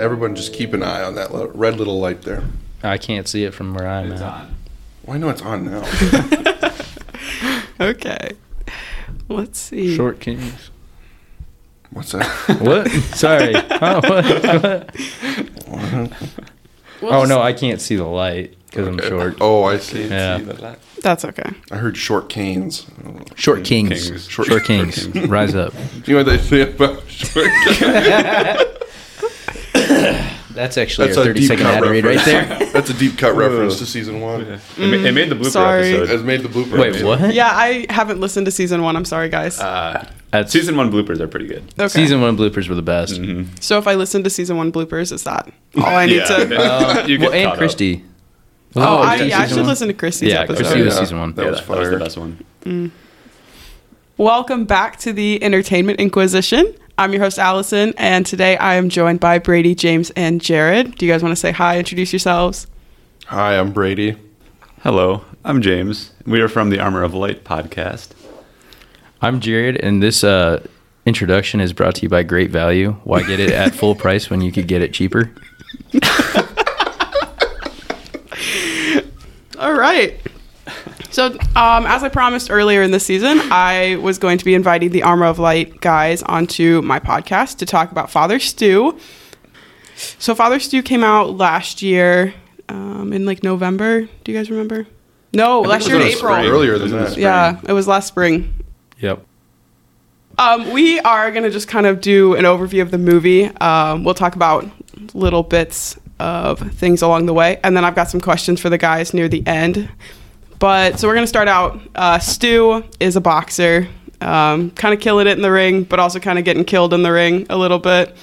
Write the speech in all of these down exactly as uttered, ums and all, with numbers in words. everyone just keep an eye on that little, red little light there. I can't see it from where I'm it's at. On. Well, I know it's on now. Okay. Let's see. Short kings. What's that? What? Sorry. Oh, what? What? What? Well, oh, no, I can't see the light because okay. I'm short. Oh, I see. Yeah. See the light. That's okay. I heard short canes. Short kings. kings. Short, short kings. kings. Rise up. You know what they say about short kings? That's actually That's our thirty-second ad read right there. That's a deep cut reference to season one. Yeah. It, mm, ma- it made the blooper sorry. episode. It made the blooper Wait, episode. What? Yeah, I haven't listened to season one. I'm sorry, guys. Uh, season one bloopers are pretty good. Okay. Season one bloopers were the best. Mm-hmm. So if I listen to season one bloopers, is that all I need yeah. to? Uh, you well, and Christy. Oh, oh I, yeah, I should one? listen to Christy's yeah, episode. Christy was yeah. season one. That, yeah, was that, that was the best one. Mm. Welcome back to the Entertainment Inquisition. I'm your host, Allison, and today I am joined by Brady, James, and Jared. Do you guys want to say hi, introduce yourselves? Hi, I'm Brady. Hello, I'm James. We are from the Armor of Light podcast. I'm Jared, and this uh, introduction is brought to you by Great Value. Why get it at full price when you could get it cheaper? All right. So, um, as I promised earlier in the season, I was going to be inviting the Armor of Light guys onto my podcast to talk about Father Stu. So, Father Stu came out last year um, in like November. Do you guys remember? No, last year in April. Earlier than that. Yeah, it was last spring. Yep. Um, we are going to just kind of do an overview of the movie. Um, we'll talk about little bits of things along the way. And then I've got some questions for the guys near the end. But so we're going to start out. Uh, Stu is a boxer, um, kind of killing it in the ring, but also kind of getting killed in the ring a little bit.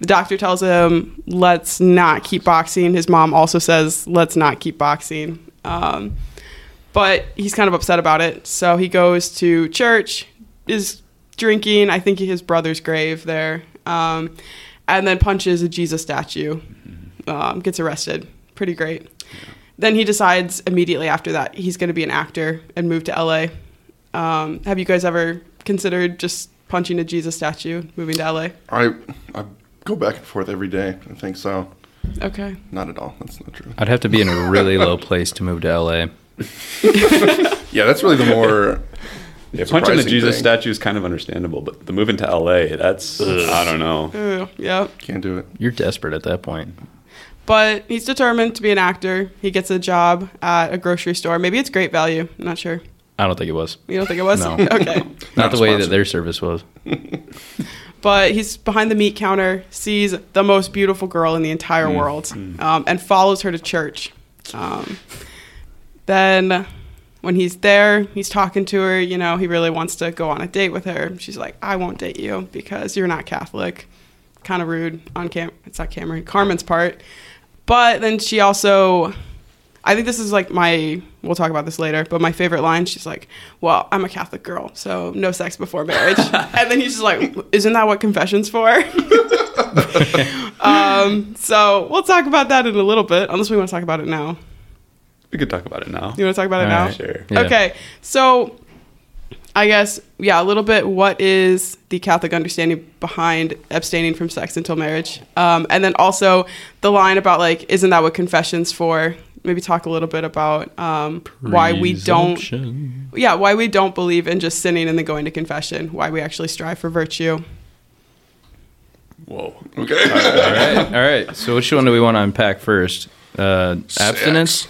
The doctor tells him, let's not keep boxing. His mom also says, let's not keep boxing. Um, but he's kind of upset about it. So he goes to church, is drinking, I think his brother's grave there, um, and then punches a Jesus statue, um, gets arrested. Pretty great. Yeah. Then he decides immediately after that he's going to be an actor and move to L A. Um, have you guys ever considered just punching a Jesus statue, moving to L A? I I go back and forth every day. I think so. Okay. Not at all. That's not true. I'd have to be in a really low place to move to L A. Yeah, that's really the more yeah, punching the Jesus thing. statue is kind of understandable, but the moving to L A, that's Ugh. I don't know. Ugh, yeah. Can't do it. You're desperate at that point. But he's determined to be an actor. He gets a job at a grocery store. Maybe it's Great Value. I'm not sure. I don't think it was. You don't think it was? No. Okay. Not, not the way that their service was. But he's behind the meat counter, sees the most beautiful girl in the entire mm. world, mm. Um, and follows her to church. Um, then when he's there, he's talking to her. You know, he really wants to go on a date with her. She's like, I won't date you because you're not Catholic. Kind of rude on Cam. It's not Cameron. Carmen's part. But then she also, I think this is like my, we'll talk about this later, but my favorite line, she's like, well, I'm a Catholic girl, so no sex before marriage. And then he's just like, isn't that what confession's for? um, so we'll talk about that in a little bit, unless we want to talk about it now. We could talk about it now. You want to talk about it All now? Right, sure. Yeah. Okay. So I guess, yeah, a little bit, what is the Catholic understanding behind abstaining from sex until marriage? Um, and then also the line about, like, isn't that what confession's for? Maybe talk a little bit about um, why we don't, yeah, why we don't believe in just sinning and then going to confession, why we actually strive for virtue. Whoa. Okay. All right. All right. All right. So which one do we want to unpack first? Uh, abstinence?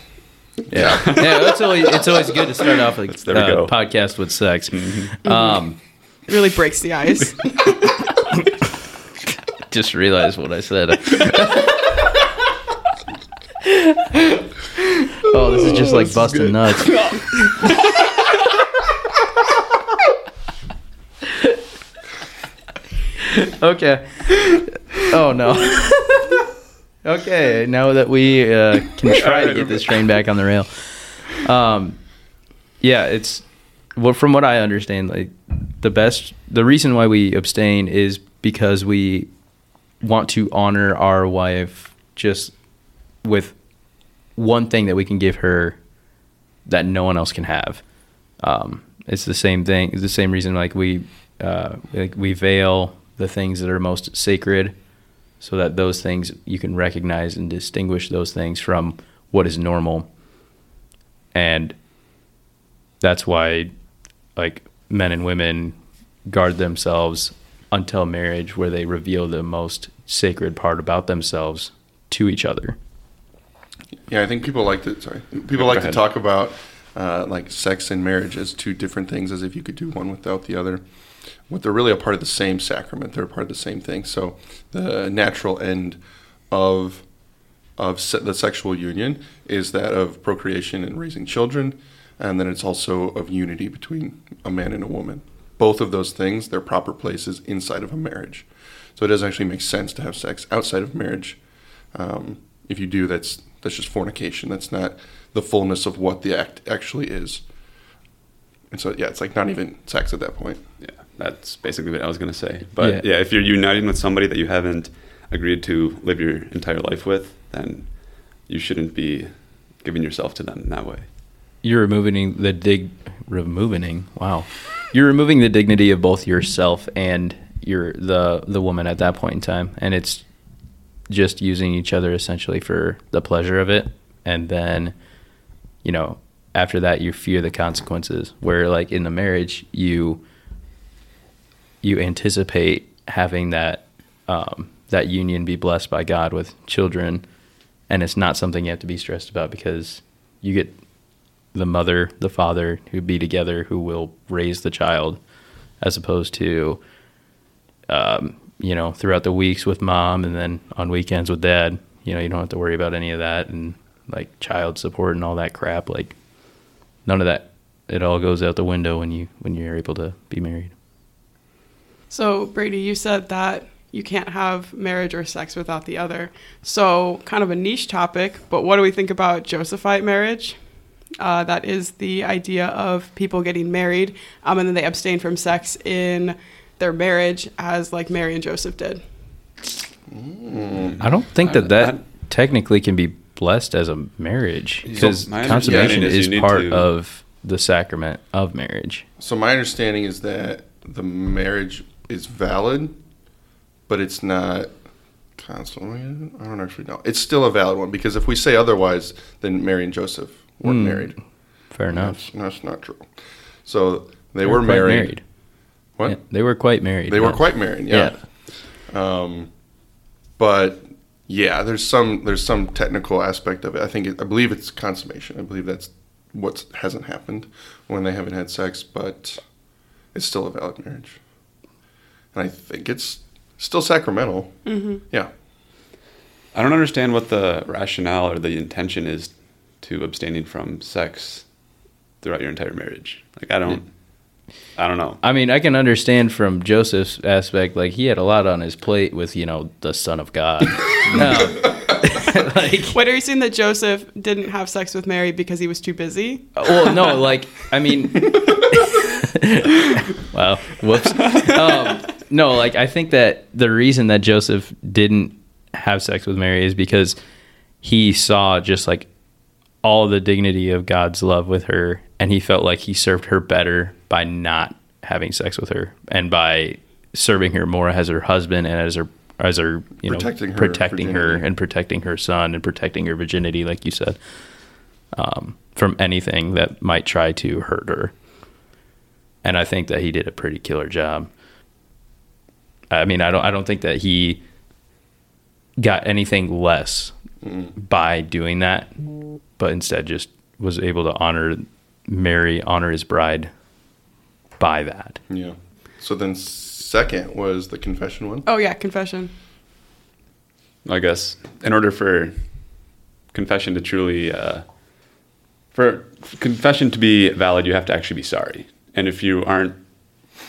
Yeah, yeah. It's always it's always good to start off like a uh, podcast with sex. Mm-hmm. Um, it really breaks the ice. Just realized what I said. Oh, this is just like this busting nuts. Okay. Oh no. Okay, now that we uh, can try to get this train back on the rail. Um, yeah, it's, well, from what I understand, like the best, the reason why we abstain is because we want to honor our wife just with one thing that we can give her that no one else can have. Um, it's the same thing, it's the same reason like we, uh, like we veil the things that are most sacred. so that those things, you can recognize and distinguish those things from what is normal. And that's why, like, men and women guard themselves until marriage, where they reveal the most sacred part about themselves to each other. Yeah, I think people like to sorry people Go like ahead. to talk about uh, like sex and marriage as two different things, as if you could do one without the other. What they're really a part of the same sacrament. They're a part of the same thing. So the natural end of of se- the sexual union is that of procreation and raising children, and then it's also of unity between a man and a woman. Both of those things, their proper places inside of a marriage. So it doesn't actually make sense to have sex outside of marriage. Um, if you do, that's that's just fornication. That's not the fullness of what the act actually is. And so, yeah, it's like not even sex at that point. Yeah, that's basically what I was going to say. But yeah. yeah, if you're uniting with somebody that you haven't agreed to live your entire life with, then you shouldn't be giving yourself to them in that way. You're removing the dig, removing. Wow, you're removing the dignity of both yourself and your the the woman at that point in time, and it's just using each other essentially for the pleasure of it. And then, you know, after that, you fear the consequences. Where like in the marriage, you you anticipate having that um, that union be blessed by God with children, and it's not something you have to be stressed about because you get the mother, the father who be together, who will raise the child, as opposed to, um, you know, throughout the weeks with mom and then on weekends with dad. You know, you don't have to worry about any of that and like child support and all that crap. Like none of that, it all goes out the window when you, when you're able to be married. So Brady, you said that you can't have marriage or sex without the other. So kind of a niche topic, but what do we think about Josephite marriage? Uh, that is the idea of people getting married, um, and then they abstain from sex in their marriage, as like Mary and Joseph did. Mm. I don't think that that, I, that technically can be blessed as a marriage, because so consummation is, is part to, of the sacrament of marriage. So my understanding is that the marriage is valid, but it's not consummated. I don't actually know. It's still a valid one, because if we say otherwise, then Mary and Joseph weren't mm, married. Fair enough. That's, that's not true. So they, they were, were married. married. What? Yeah, they were quite married. They no. were quite married. Yeah. yeah. Um, but yeah, there's some there's some technical aspect of it. I think it, I believe it's consummation. I believe that's what hasn't happened when they haven't had sex, but it's still a valid marriage, and I think it's still sacramental. Mm-hmm. Yeah. I don't understand what the rationale or the intention is to abstaining from sex throughout your entire marriage. Like, I don't, I don't know. I mean, I can understand from Joseph's aspect, like, he had a lot on his plate with, you know, the Son of God. No. Like, what, are you saying that Joseph didn't have sex with Mary because he was too busy? Well, no, like, I mean, wow, whoops. Um, no, like, I think that the reason that Joseph didn't have sex with Mary is because he saw just, like, all the dignity of God's love with her, and he felt like he served her better by not having sex with her and by serving her more as her husband and as her as her you know protecting her, protecting her and protecting her son and protecting her virginity, like you said, um, from anything that might try to hurt her. And I think that he did a pretty killer job. I mean, I don't I don't think that he got anything less mm. by doing that, but instead just was able to honor Mary, honor his bride by that. Yeah. So then second was the confession one. Oh, yeah, confession. I guess in order for confession to truly, uh, for confession to be valid, you have to actually be sorry. And if you aren't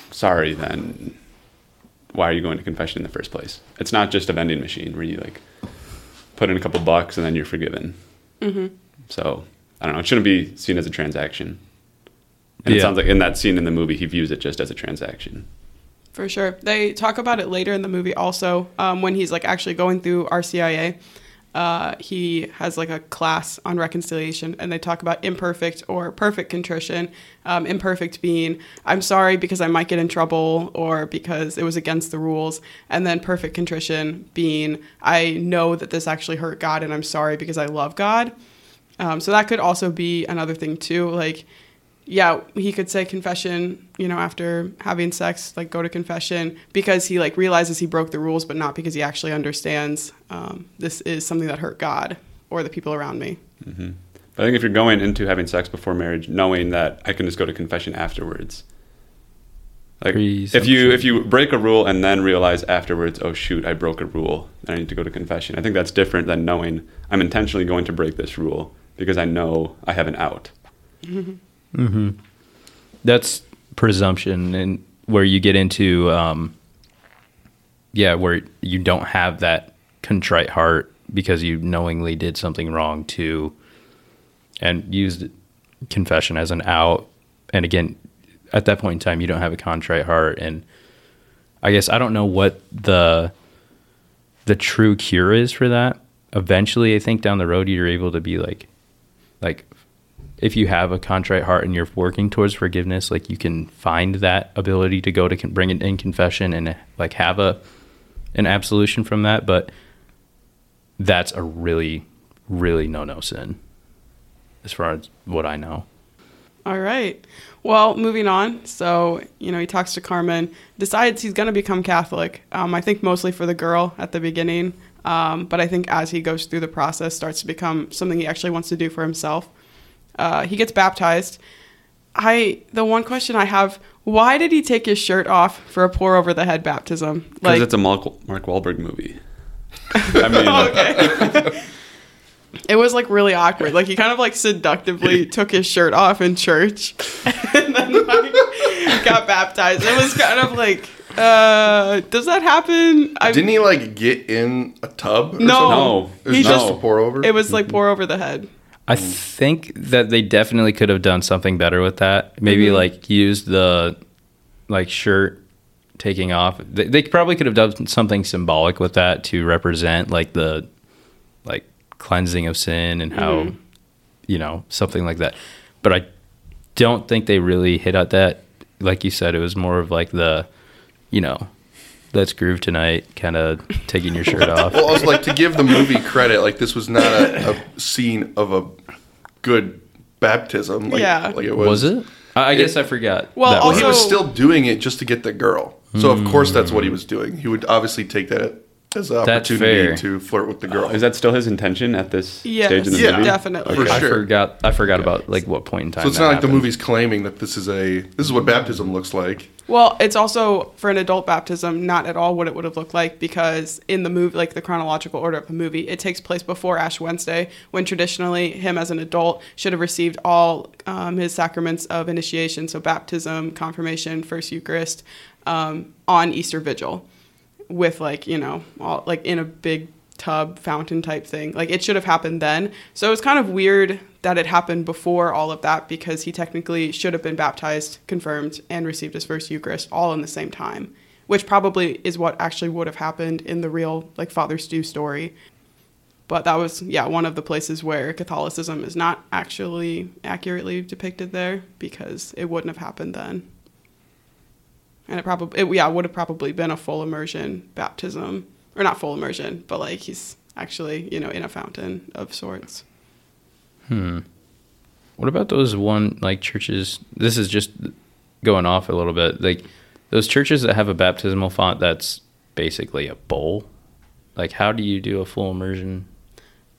sorry, then why are you going to confession in the first place? It's not just a vending machine where you like put in a couple bucks and then you're forgiven. Mm-hmm. So, I don't know. It shouldn't be seen as a transaction. And yeah. It sounds like in that scene in the movie, he views it just as a transaction. For sure. They talk about it later in the movie also, um, when he's like actually going through R C I A. Uh, he has like a class on reconciliation, and they talk about imperfect or perfect contrition. Um, imperfect being, I'm sorry because I might get in trouble or because it was against the rules. And then perfect contrition being, I know that this actually hurt God and I'm sorry because I love God. Um, so that could also be another thing too. Like, yeah, he could say confession, you know, after having sex, like go to confession because he like realizes he broke the rules, but not because he actually understands um, this is something that hurt God or the people around me. Mm-hmm. I think if you're going into having sex before marriage, knowing that I can just go to confession afterwards. Like if you if you break a rule and then realize afterwards, oh, shoot, I broke a rule and I need to go to confession. I think that's different than knowing I'm intentionally going to break this rule because I know I have an out. Mm-hmm. Mm-hmm. That's presumption, and where you get into, um, yeah, where you don't have that contrite heart because you knowingly did something wrong to, and used confession as an out. And again, at that point in time, you don't have a contrite heart. And I guess I don't know what the the true cure is for that. Eventually, I think down the road, you're able to be like, like. If you have a contrite heart and you're working towards forgiveness, like you can find that ability to go to con- bring it in confession and like have a an absolution from that. But that's a really, really no-no sin as far as what I know. All right. Well, moving on. So, you know, he talks to Carmen, decides he's going to become Catholic. Um, I think mostly for the girl at the beginning. Um, but I think as he goes through the process, starts to become something he actually wants to do for himself. Uh, he gets baptized. I the one question I have, why did he take his shirt off for a pour over the head baptism? Because like, it's a Mark, Mark Wahlberg movie. I mean, okay. It was like really awkward. Like he kind of like seductively took his shirt off in church and then like got baptized. It was kind of like, uh, does that happen? I, Didn't he like get in a tub? Or no, something? no, he just no. pour over. It was like pour over the head. I think that they definitely could have done something better with that. Maybe mm-hmm. like used the like shirt taking off. They, they probably could have done something symbolic with that to represent like the like cleansing of sin and how, mm-hmm. you know, something like that. But I don't think they really hit at that. Like you said, it was more of like the, you know, let's groove tonight, kind of taking your shirt off. Well, I was like, to give the movie credit, like this was not a, a scene of a good baptism. Like, yeah. Like it was. Was it? I, I it, guess I forgot. Well, also, he was still doing it just to get the girl. So, of course, that's what he was doing. He would obviously take that as an opportunity to flirt with the girl. Uh, is that still his intention at this yes, stage in the yeah, movie? Yeah, definitely. Okay. For sure. I forgot, I forgot yeah. about like what point in time. So it's not like happened. The movie's claiming that this is a this is what baptism looks like. Well, it's also for an adult baptism, not at all what it would have looked like, because in the movie, like the chronological order of the movie, it takes place before Ash Wednesday, when traditionally him as an adult should have received all um, his sacraments of initiation, so baptism, confirmation, First Eucharist, um, on Easter Vigil, with like, you know, all, like in a big tub fountain type thing. Like it should have happened then. So it's kind of weird that it happened before all of that, because he technically should have been baptized, confirmed, and received his first Eucharist all in the same time, which probably is what actually would have happened in the real like Father Stu story. But that was, yeah, one of the places where Catholicism is not actually accurately depicted there, because it wouldn't have happened then. And it probably, it, yeah, would have probably been a full immersion baptism, or not full immersion, but like he's actually, you know, in a fountain of sorts. Hmm. What about those one, like, churches? This is just going off a little bit. Like, those churches that have a baptismal font that's basically a bowl. Like, how do you do a full immersion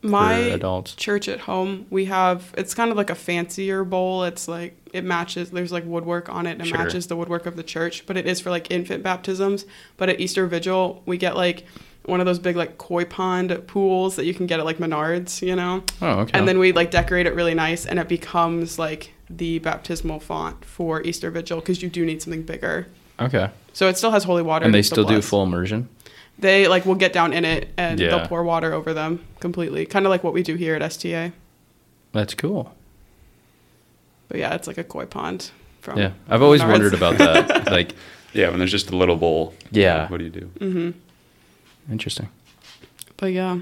My for adults? My church at home, we have, it's kind of like a fancier bowl. It's like, it matches, there's like woodwork on it, and it sure. matches the woodwork of the church. But it is for, like, infant baptisms. But at Easter Vigil, we get, like, one of those big like koi pond pools that you can get at like Menards, you know? Oh, okay. And then we like decorate it really nice, and it becomes like the baptismal font for Easter Vigil, because you do need something bigger. Okay. So it still has holy water. And they still do full immersion? They like will get down in it, and yeah. they'll pour water over them completely. Kind of like what we do here at S T A. That's cool. But yeah, it's like a koi pond. From yeah. I've always Menards. wondered about that. Like, yeah, when there's just a little bowl. Yeah. Like, what do you do? Mm-hmm. Interesting. But yeah,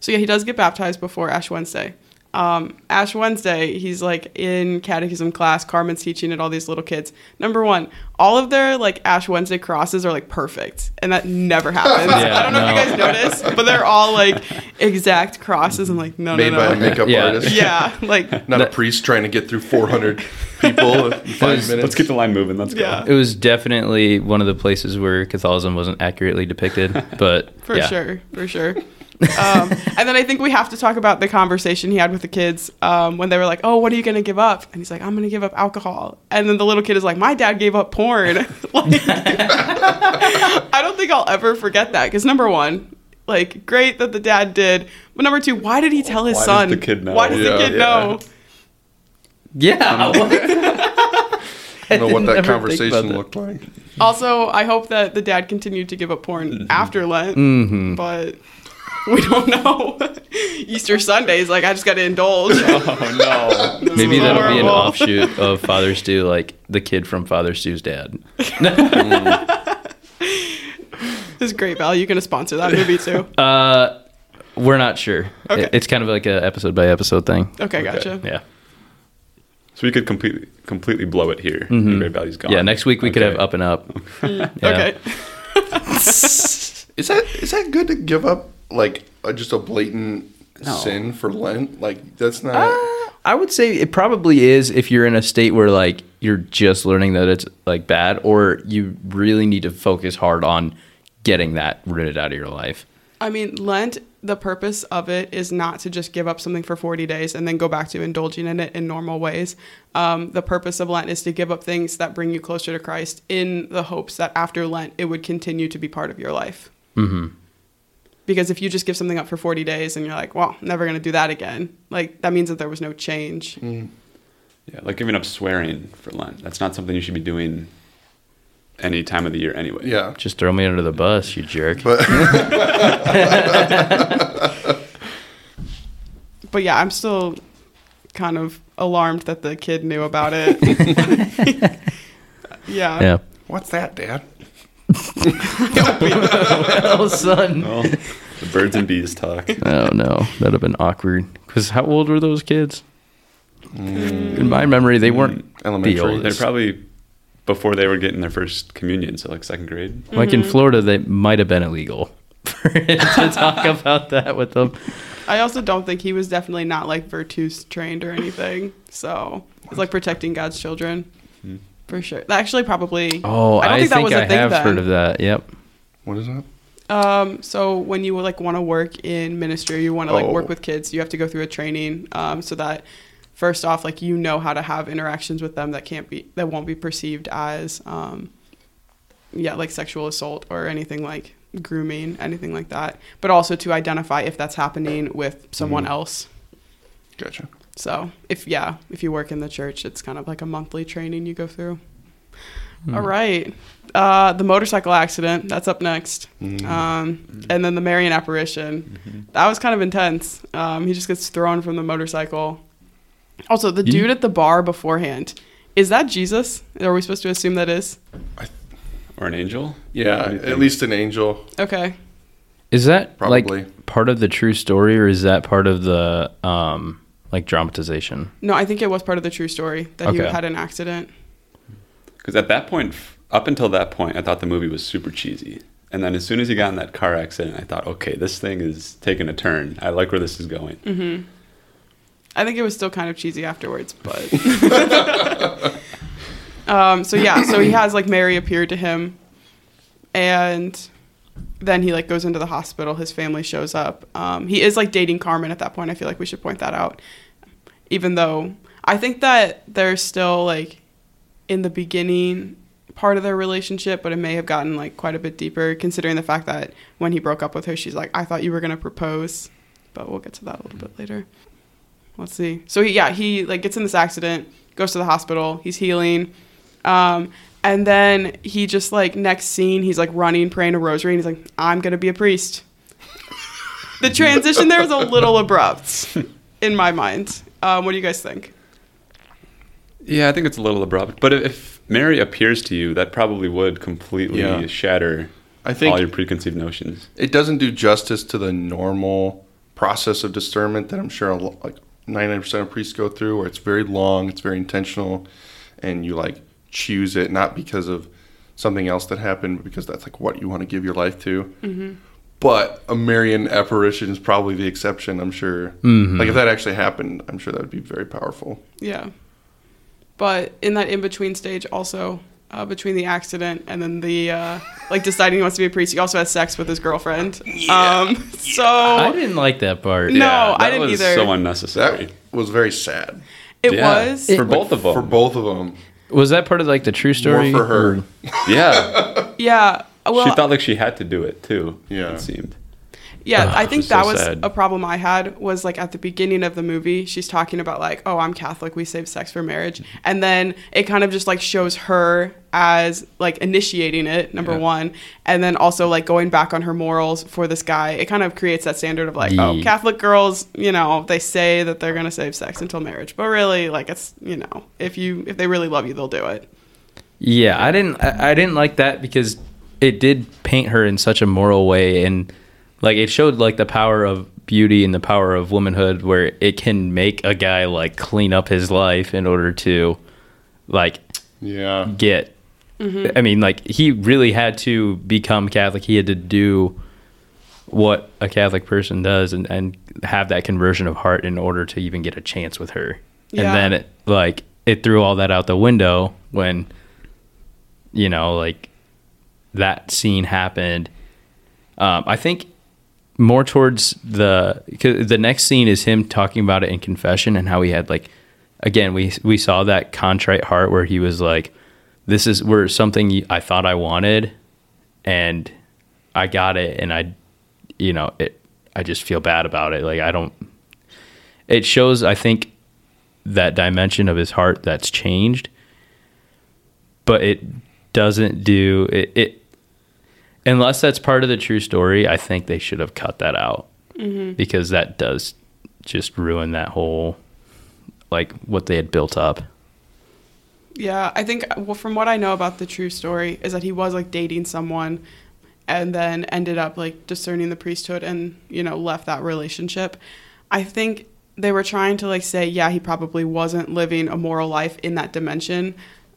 So yeah, he does get baptized before Ash Wednesday. Um, Ash Wednesday, he's like in catechism class, Carmen's teaching it, all these little kids. Number one, all of their like Ash Wednesday crosses are like perfect. And that never happens. Yeah, I don't know no. if you guys noticed, but they're all like exact crosses. I'm like, no, Made no, no. Made by a makeup yeah. artist. Yeah. Like not that, a priest trying to get through four hundred people in five was, minutes. Let's get the line moving. Let's yeah. go. It was definitely one of the places where Catholicism wasn't accurately depicted, but for yeah. sure, for sure. um, and then I think we have to talk about the conversation he had with the kids um, when they were like, oh, what are you going to give up? And he's like, I'm going to give up alcohol. And then the little kid is like, my dad gave up porn. Like, I don't think I'll ever forget that because, number one, like, great that the dad did. But number two, why did he tell his why son? Does the kid know? Why does yeah, the kid yeah. know? Yeah. I don't know what that conversation that. looked like. Also, I hope that the dad continued to give up porn mm-hmm. after Lent. Mm-hmm. But... we don't know. Easter Sunday's like, I just got to indulge. Oh, no. Maybe that'll horrible. be an offshoot of Father Stu, like the kid from Father Stu's dad. mm. This is Great Value. You're going to sponsor that movie, too? Uh, we're not sure. Okay. It's kind of like an episode-by-episode thing. Okay, gotcha. Okay. Yeah. So we could completely completely blow it here. Mm-hmm. Great Value's gone. Yeah, next week we okay. could have Up and Up. Mm. Okay. Is that is that good to give up? Like uh, just a blatant no. sin for Lent, like that's not. Uh, I would say it probably is if you're in a state where like you're just learning that it's like bad, or you really need to focus hard on getting that rooted out of your life. I mean, Lent. The purpose of it is not to just give up something for forty days and then go back to indulging in it in normal ways. Um, the purpose of Lent is to give up things that bring you closer to Christ, in the hopes that after Lent it would continue to be part of your life. Mm-hmm. Because if you just give something up for forty days and you're like, well, never going to do that again, like that means that there was no change. Mm. Yeah, like giving up swearing for Lent. That's not something you should be doing any time of the year anyway. Yeah. Just throw me under the bus, you jerk. But, but yeah, I'm still kind of alarmed that the kid knew about it. yeah. yeah. What's that, Dad? Well, son. Well, the birds and bees talk. Oh no, that'd have been awkward. Because how old were those kids? Mm. In my memory, they weren't elementary. The They're probably before they were getting their first communion, so like second grade. Mm-hmm. Like in Florida, they might have been illegal for it to talk about that with them. I also don't think he was definitely not like VIRTUS trained or anything. So it's like protecting God's children. Mm. For sure. Actually, probably. Oh, I don't think I that think was a I thing have then. Heard of that. Yep. What is that? Um, so when you like want to work in ministry, you want to like oh. work with kids, you have to go through a training, um, so that first off, like you know how to have interactions with them that can't be that won't be perceived as, um, yeah, like sexual assault or anything like grooming, anything like that. But also to identify if that's happening with someone mm. else. Gotcha. So if, yeah, if you work in the church, it's kind of like a monthly training you go through. Mm. All right. Uh, the motorcycle accident, that's up next. Mm. Um, mm. And then the Marian apparition. Mm-hmm. That was kind of intense. Um, he just gets thrown from the motorcycle. Also, the you, dude at the bar beforehand, is that Jesus? Are we supposed to assume that is? I, or an angel? Yeah, yeah, at least an angel. Okay. Is that probably like part of the true story, or is that part of the... Um, like dramatization? No, I think it was part of the true story that okay. he had an accident. Because at that point, up until that point, I thought the movie was super cheesy. And then as soon as he got in that car accident, I thought, okay, this thing is taking a turn. I like where this is going. Mm-hmm. I think it was still kind of cheesy afterwards, but... um, so yeah, so he has like Mary appear to him. And... then he like goes into the hospital. His family shows up. Um, he is like dating Carmen at that point. I feel like we should point that out, even though I think that they're still like in the beginning part of their relationship, but it may have gotten like quite a bit deeper, considering the fact that when he broke up with her, she's like, I thought you were going to propose, but we'll get to that a little bit later. Let's see. So he, yeah, he like gets in this accident, goes to the hospital. He's healing. Um, And then he just, like, next scene, he's, like, running, praying a rosary, and he's like, I'm going to be a priest. The transition there is a little abrupt, in my mind. Um, what do you guys think? Yeah, I think it's a little abrupt. But if Mary appears to you, that probably would completely yeah. shatter I think all your preconceived notions. It doesn't do justice to the normal process of discernment that I'm sure like ninety-nine percent of priests go through, where it's very long, it's very intentional, and you like choose it not because of something else that happened, but because that's like what you want to give your life to. Mm-hmm. But a Marian apparition is probably the exception, I'm sure. Mm-hmm. Like if that actually happened, I'm sure that would be very powerful. Yeah. But in that in-between stage also, uh, between the accident and then the, uh, like, deciding he wants to be a priest, he also has sex with his girlfriend. Yeah. Um, yeah. So I didn't like that part. No, yeah, that I didn't was either. So unnecessary. That was very sad. It yeah. was. It, for both of them. For both of them. Was that part of, like, the true story? More for her. Yeah. Yeah. Well, she felt like she had to do it, too, yeah. it seemed. Yeah, I think that was a problem I had was, like, at the beginning of the movie, she's talking about, like, oh, I'm Catholic, we save sex for marriage. And then it kind of just, like, shows her as, like, initiating it, number yeah. one, and then also, like, going back on her morals for this guy. It kind of creates that standard of, like, yeah. oh, Catholic girls, you know, they say that they're going to save sex until marriage. But really, like, it's, you know, if you if they really love you, they'll do it. Yeah, I didn't, I, I didn't like that because it did paint her in such a moral way, and like it showed like the power of beauty and the power of womanhood, where it can make a guy like clean up his life in order to like yeah get mm-hmm. I mean, like, he really had to become Catholic. He had to do what a Catholic person does and, and have that conversion of heart in order to even get a chance with her. Yeah. And then it like it threw all that out the window when, you know, like that scene happened. Um, I think more towards the cause the next scene is him talking about it in confession and how he had like, again, we we saw that contrite heart where he was like, this is where something I thought I wanted and I got it, and I, you know, it I just feel bad about it. Like I don't. It shows, I think, that dimension of his heart that's changed, but it doesn't do it. it Unless that's part of the true story, I think they should have cut that out, mm-hmm. because that does just ruin that whole, like, what they had built up. Yeah, I think, well, from what I know about the true story is that he was, like, dating someone and then ended up, like, discerning the priesthood and, you know, left that relationship. I think they were trying to, like, say, yeah, he probably wasn't living a moral life in that dimension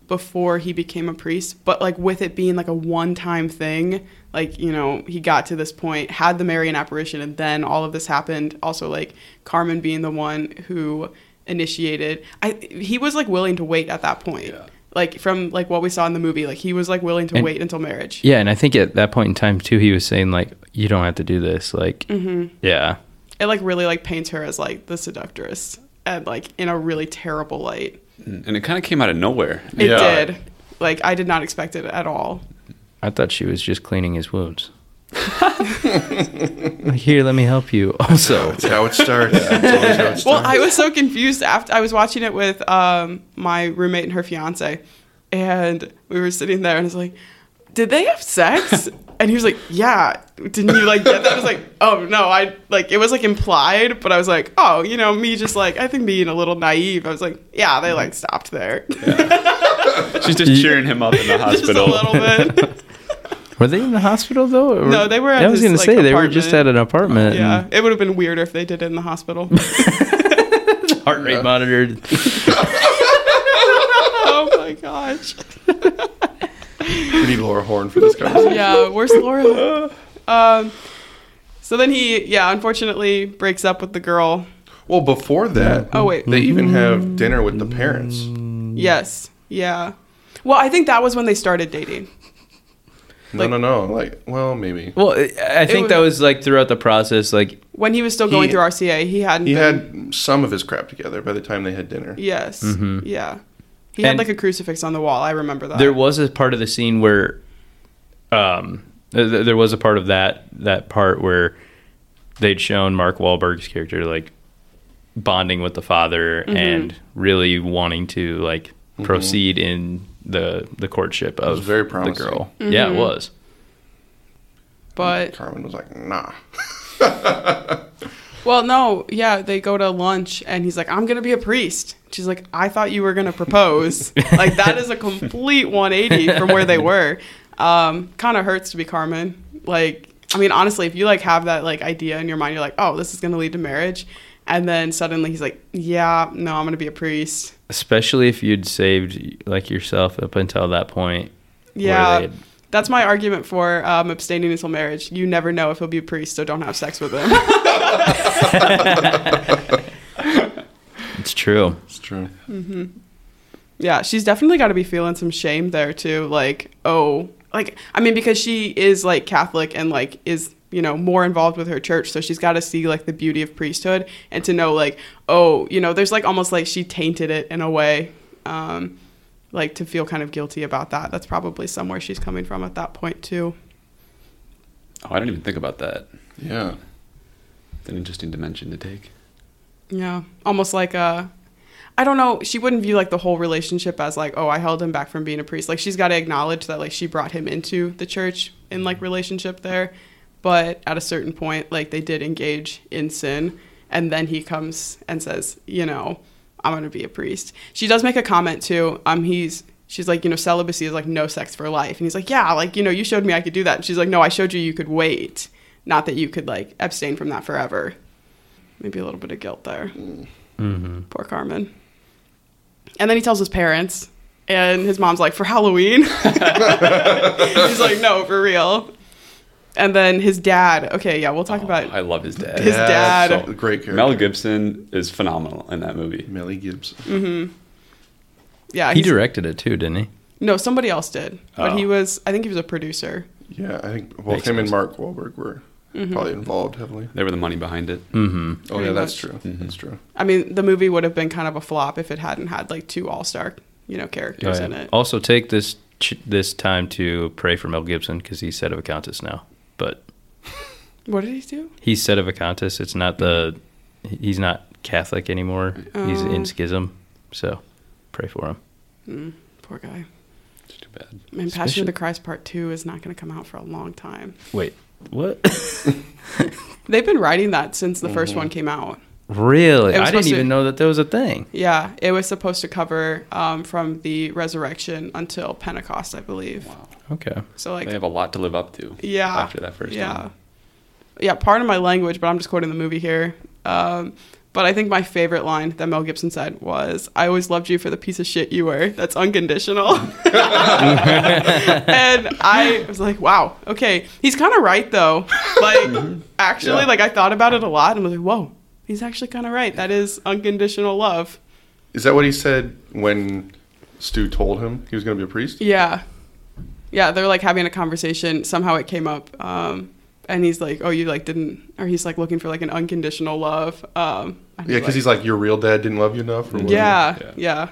before he became a priest, but like with it being like a one-time thing, like, you know, he got to this point, had the Marian apparition, and then all of this happened. Also, like, Carmen being the one who initiated, I he was like willing to wait at that point. Yeah. Like from like what we saw in the movie, like he was like willing to and, wait until marriage. Yeah, and I think at that point in time too, he was saying like, you don't have to do this. Like, mm-hmm. yeah, it like really like paints her as like the seductress and like in a really terrible light. And it kind of came out of nowhere. It yeah. did. Like, I did not expect it at all. I thought she was just cleaning his wounds. Here, let me help you. Also, that's how it starts. Yeah, that's how it starts. Well, I was so confused after I was watching it with um, my roommate and her fiance, and we were sitting there, and I was like, "Did they have sex?" And he was like, "Yeah, didn't you like get that?" I was like, "Oh no, I like it was like implied, but I was like, oh, you know, me just like I think being a little naive. I was like, yeah, they like stopped there." Yeah. She's just cheering him up in the hospital. Just a little bit. Were they in the hospital though? Or no, they were. At I was going like, to say apartment. They were just at an apartment. Yeah, and it would have been weirder if they did it in the hospital. The heart rate yeah. monitored. Oh my gosh. We need Laura Horn for this conversation. Yeah, where's Laura? Um, so then he, yeah, unfortunately breaks up with the girl. Well, before that, oh wait, they even have dinner with the parents. Yes, yeah. Well, I think that was when they started dating. Like, no, no, no. Like, well, maybe. Well, I think was, that was like throughout the process, like when he was still going he, through R C A, he hadn't. He been, had some of his crap together by the time they had dinner. Yes. Mm-hmm. Yeah. He and had like a crucifix on the wall. I remember that. There was a part of the scene where, um, th- there was a part of that that part where they'd shown Mark Wahlberg's character like bonding with the father, mm-hmm. and really wanting to like mm-hmm. proceed in the the courtship of it was very promising. The girl. Mm-hmm. Yeah, it was. But Carmen was like, nah. Well, no, yeah, they go to lunch, and he's like, I'm going to be a priest. She's like, I thought you were going to propose. Like, that is a complete one eighty from where they were. Um, kind of hurts to be Carmen. Like, I mean, honestly, if you like have that like idea in your mind, you're like, oh, this is going to lead to marriage. And then suddenly he's like, yeah, no, I'm going to be a priest. Especially if you'd saved like yourself up until that point. Yeah. That's my argument for um, abstaining until marriage. You never know if he'll be a priest, so don't have sex with him. It's true. It's true. Mm-hmm. Yeah, she's definitely got to be feeling some shame there too. Like, oh, like, I mean, because she is like Catholic and like is, you know, more involved with her church. So she's got to see like the beauty of priesthood and to know like, oh, you know, there's like almost like she tainted it in a way. Um, like to feel kind of guilty about that. That's probably somewhere she's coming from at that point too. Oh, I didn't even think about that. Yeah. It's an interesting dimension to take. Yeah. Almost like a, I don't know. She wouldn't view like the whole relationship as like, oh, I held him back from being a priest. Like she's got to acknowledge that like she brought him into the church in like relationship there. But at a certain point, like they did engage in sin. And then he comes and says, you know, I'm going to be a priest. She does make a comment too. Um, he's, she's like, you know, celibacy is like no sex for life. And he's like, yeah, like, you know, you showed me I could do that. And she's like, no, I showed you, you could wait. Not that you could like abstain from that forever. Maybe a little bit of guilt there. Mm-hmm. Poor Carmen. And then he tells his parents and his mom's like, for Halloween. He's like, no, for real. And then his dad. Okay, yeah, we'll talk oh, about it. I love his dad. His yeah, dad. So great character. Mel Gibson is phenomenal in that movie. Mel Gibson. Mm-hmm. Yeah. He directed it too, didn't he? No, somebody else did. But oh. he was, I think he was a producer. Yeah, I think, well, Makes him sense. and Mark Wahlberg were mm-hmm. probably involved heavily. They were the money behind it. Mm-hmm. Oh, Pretty yeah, much. that's true. Mm-hmm. That's true. I mean, the movie would have been kind of a flop if it hadn't had like two all-star, you know, characters oh, yeah. in it. Also, take this this time to pray for Mel Gibson because he's set of Aquinas now. But what did he do? He's set of Aquinas. It's not the he's not Catholic anymore. Oh. He's in schism. So pray for him. Mm, poor guy. It's too bad. I mean, Passion Especially, of the Christ Part Two is not going to come out for a long time. Wait, what? They've been writing that since the first mm-hmm. one came out. Really? I didn't to, even know that there was a thing. Yeah, it was supposed to cover um, from the resurrection until Pentecost, I believe. Wow. Okay. So like they have a lot to live up to. Yeah. After that first yeah. one. Yeah. Pardon my language, but I'm just quoting the movie here. Um, but I think my favorite line that Mel Gibson said was, "I always loved you for the piece of shit you were. That's unconditional." And I was like, "Wow, okay." He's kind of right though. Like, mm-hmm. actually, yeah. like I thought about it a lot and was like, "Whoa." He's actually kind of right. That is unconditional love. Is that what he said when Stu told him he was going to be a priest? Yeah. Yeah, they're like having a conversation. Somehow it came up. Um, and he's like, oh, you like didn't, or he's like looking for like an unconditional love. Um, yeah, because like, he's like, your real dad didn't love you enough? Or yeah, yeah, yeah.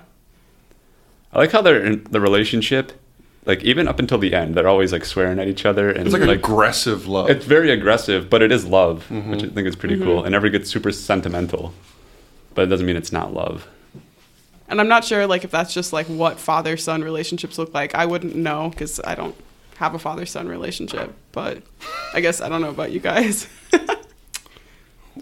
I like how they're in the relationship. Like, even up until the end, they're always, like, swearing at each other. And, it's like, like aggressive love. It's very aggressive, but it is love, mm-hmm. which I think is pretty mm-hmm. cool. And never gets super sentimental. But it doesn't mean it's not love. And I'm not sure, like, if that's just, like, what father-son relationships look like. I wouldn't know, because I don't have a father-son relationship. But I guess I don't know about you guys.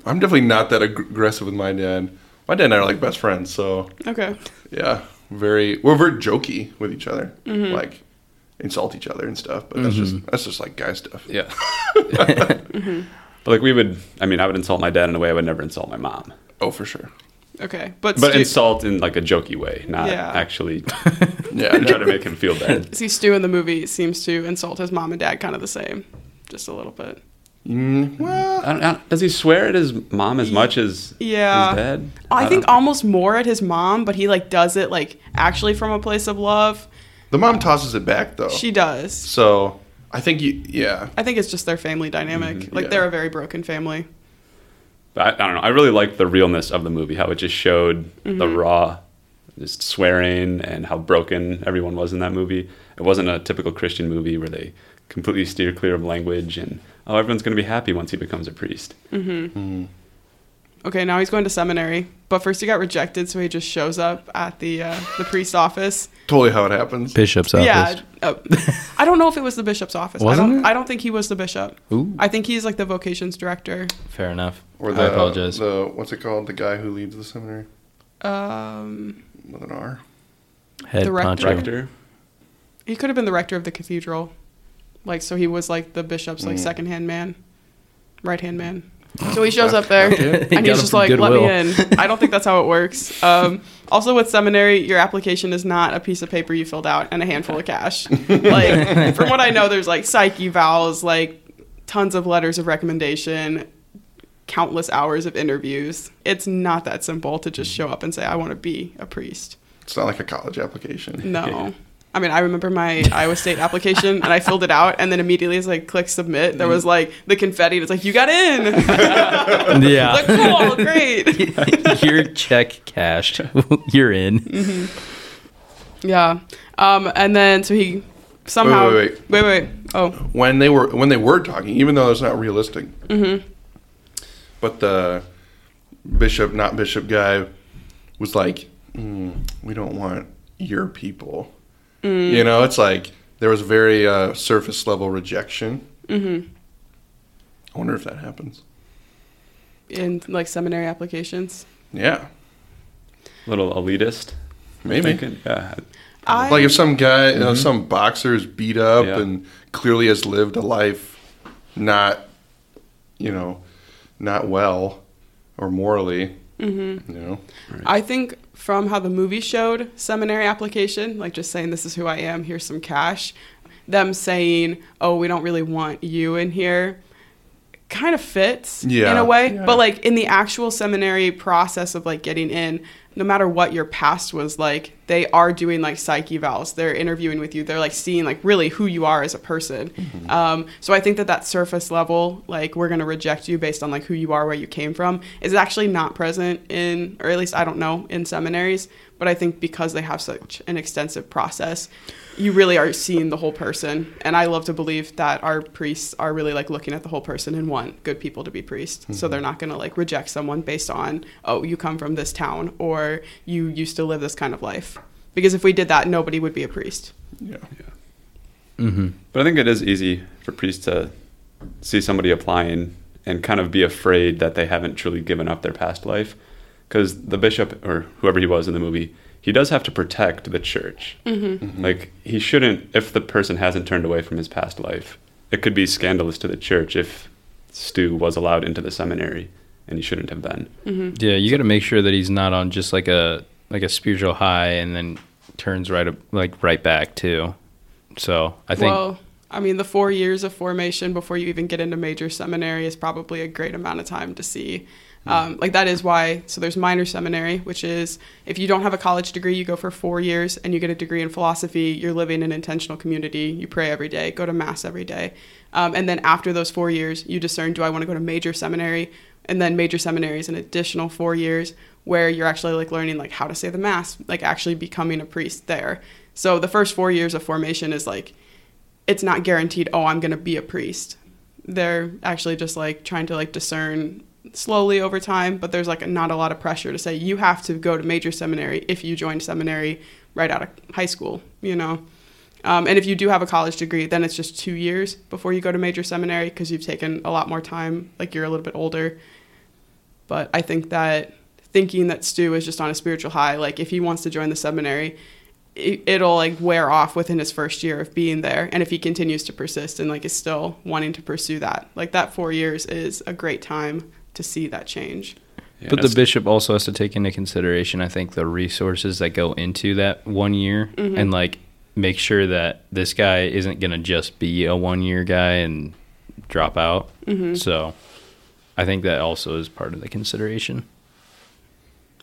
I'm definitely not that ag- aggressive with my dad. My dad and I are, like, best friends, so... Okay. Yeah. Very... We're very jokey with each other. Mm-hmm. Like... insult each other and stuff, but that's mm-hmm. just that's just like guy stuff. Yeah. mm-hmm. But like we would, I mean, I would insult my dad in a way I would never insult my mom. Oh, for sure. Okay, but but Stu- insult in like a jokey way, not yeah. actually. yeah, try to make him feel bad. See, Stu in the movie seems to insult his mom and dad kind of the same, just a little bit. Mm, well, I don't, I don't, does he swear at his mom as much as yeah. his dad? I, I think almost more at his mom, but he like does it like actually from a place of love. The mom tosses it back, though. She does. So, I think you, yeah. I think it's just their family dynamic. Mm-hmm, like, yeah. they're a very broken family. I, I don't know. I really liked the realness of the movie, how it just showed mm-hmm. the raw, just swearing and how broken everyone was in that movie. It wasn't a typical Christian movie where they completely steer clear of language and, oh, everyone's going to be happy once he becomes a priest. Mm-hmm. Mm. Okay, now he's going to seminary, but first he got rejected, so he just shows up at the uh, the priest's office. Totally how it happens. Bishop's office. Yeah, uh, I don't know if it was the bishop's office. Wasn't I don't. It? I don't think he was the bishop. Ooh. I think he's like the vocations director. Fair enough. Or the, I apologize. The what's it called? The guy who leads the seminary. Um, with an R. Head the rector. Rector. He could have been the rector of the cathedral. Like, so he was like the bishop's like mm. second hand man, right hand man. So he shows up there okay. and he's just like, let me in. I don't think that's how it works. Um, also with seminary, your application is not a piece of paper you filled out and a handful of cash. Like, from what I know, there's like psyche vows, like tons of letters of recommendation, countless hours of interviews. It's not that simple to just show up and say, I want to be a priest. It's not like a college application. No. Yeah. I mean, I remember my Iowa State application, and I filled it out, and then immediately as I click submit, there was like the confetti, and it's like, you got in. Yeah. Like, cool, great. Your check cashed. You're in. Mm-hmm. Yeah. Um, and then so he somehow wait wait wait. wait wait oh when they were when they were talking, even though it's not realistic. Mm-hmm. But the bishop, not bishop guy, was like, mm, we don't want your people. You know, it's like there was very uh, surface level rejection. Mm-hmm. I wonder if that happens in like seminary applications. Yeah, a little elitist, maybe. Yeah. I, like if some guy, mm-hmm. you know, some boxer is beat up yeah. and clearly has lived a life not, you know, not well or morally. Mm-hmm. You know, right. I think. From how the movie showed seminary application, like just saying, this is who I am, here's some cash, them saying, oh, we don't really want you in here, kind of fits yeah. in a way. Yeah. But like in the actual seminary process of like getting in, no matter what your past was like, they are doing like psyche vows. They're interviewing with you. They're like seeing like really who you are as a person. Mm-hmm. Um, so I think that that surface level, like we're going to reject you based on like who you are, where you came from, is actually not present in, or at least I don't know, in seminaries. But I think because they have such an extensive process, you really are seeing the whole person. And I love to believe that our priests are really like looking at the whole person and want good people to be priests. Mm-hmm. So they're not going to like reject someone based on, oh, you come from this town or you used to live this kind of life. Because if we did that, nobody would be a priest. Yeah. yeah. Mm-hmm. But I think it is easy for priests to see somebody applying and kind of be afraid that they haven't truly given up their past life. Because the bishop, or whoever he was in the movie, he does have to protect the church. Mm-hmm. Mm-hmm. Like, he shouldn't, if the person hasn't turned away from his past life, it could be scandalous to the church if Stu was allowed into the seminary, and he shouldn't have been. Mm-hmm. Yeah, you got to make sure that he's not on just like a... like a spiritual high and then turns right up, like right back too. So I think, well, I mean, the four years of formation before you even get into major seminary is probably a great amount of time to see. Um, like that is why, so there's minor seminary, which is if you don't have a college degree, you go for four years and you get a degree in philosophy, you're living in an intentional community, you pray every day, go to mass every day. Um, and then after those four years, you discern, do I want to go to major seminary? And then major seminary is an additional four years where you're actually like learning like how to say the mass, like actually becoming a priest there. So the first four years of formation is like, it's not guaranteed, oh, I'm going to be a priest. They're actually just like trying to like discern slowly over time, but there's like not a lot of pressure to say you have to go to major seminary if you joined seminary right out of high school, you know? Um, and if you do have a college degree, then it's just two years before you go to major seminary because you've taken a lot more time, like you're a little bit older. But I think that thinking that Stu is just on a spiritual high, like if he wants to join the seminary, it, it'll like wear off within his first year of being there. And if he continues to persist and like is still wanting to pursue that, like that four years is a great time to see that change. Yeah, but the bishop also has to take into consideration, I think, the resources that go into that one year mm-hmm. and like make sure that this guy isn't going to just be a one year guy and drop out. Mm-hmm. So I think that also is part of the consideration.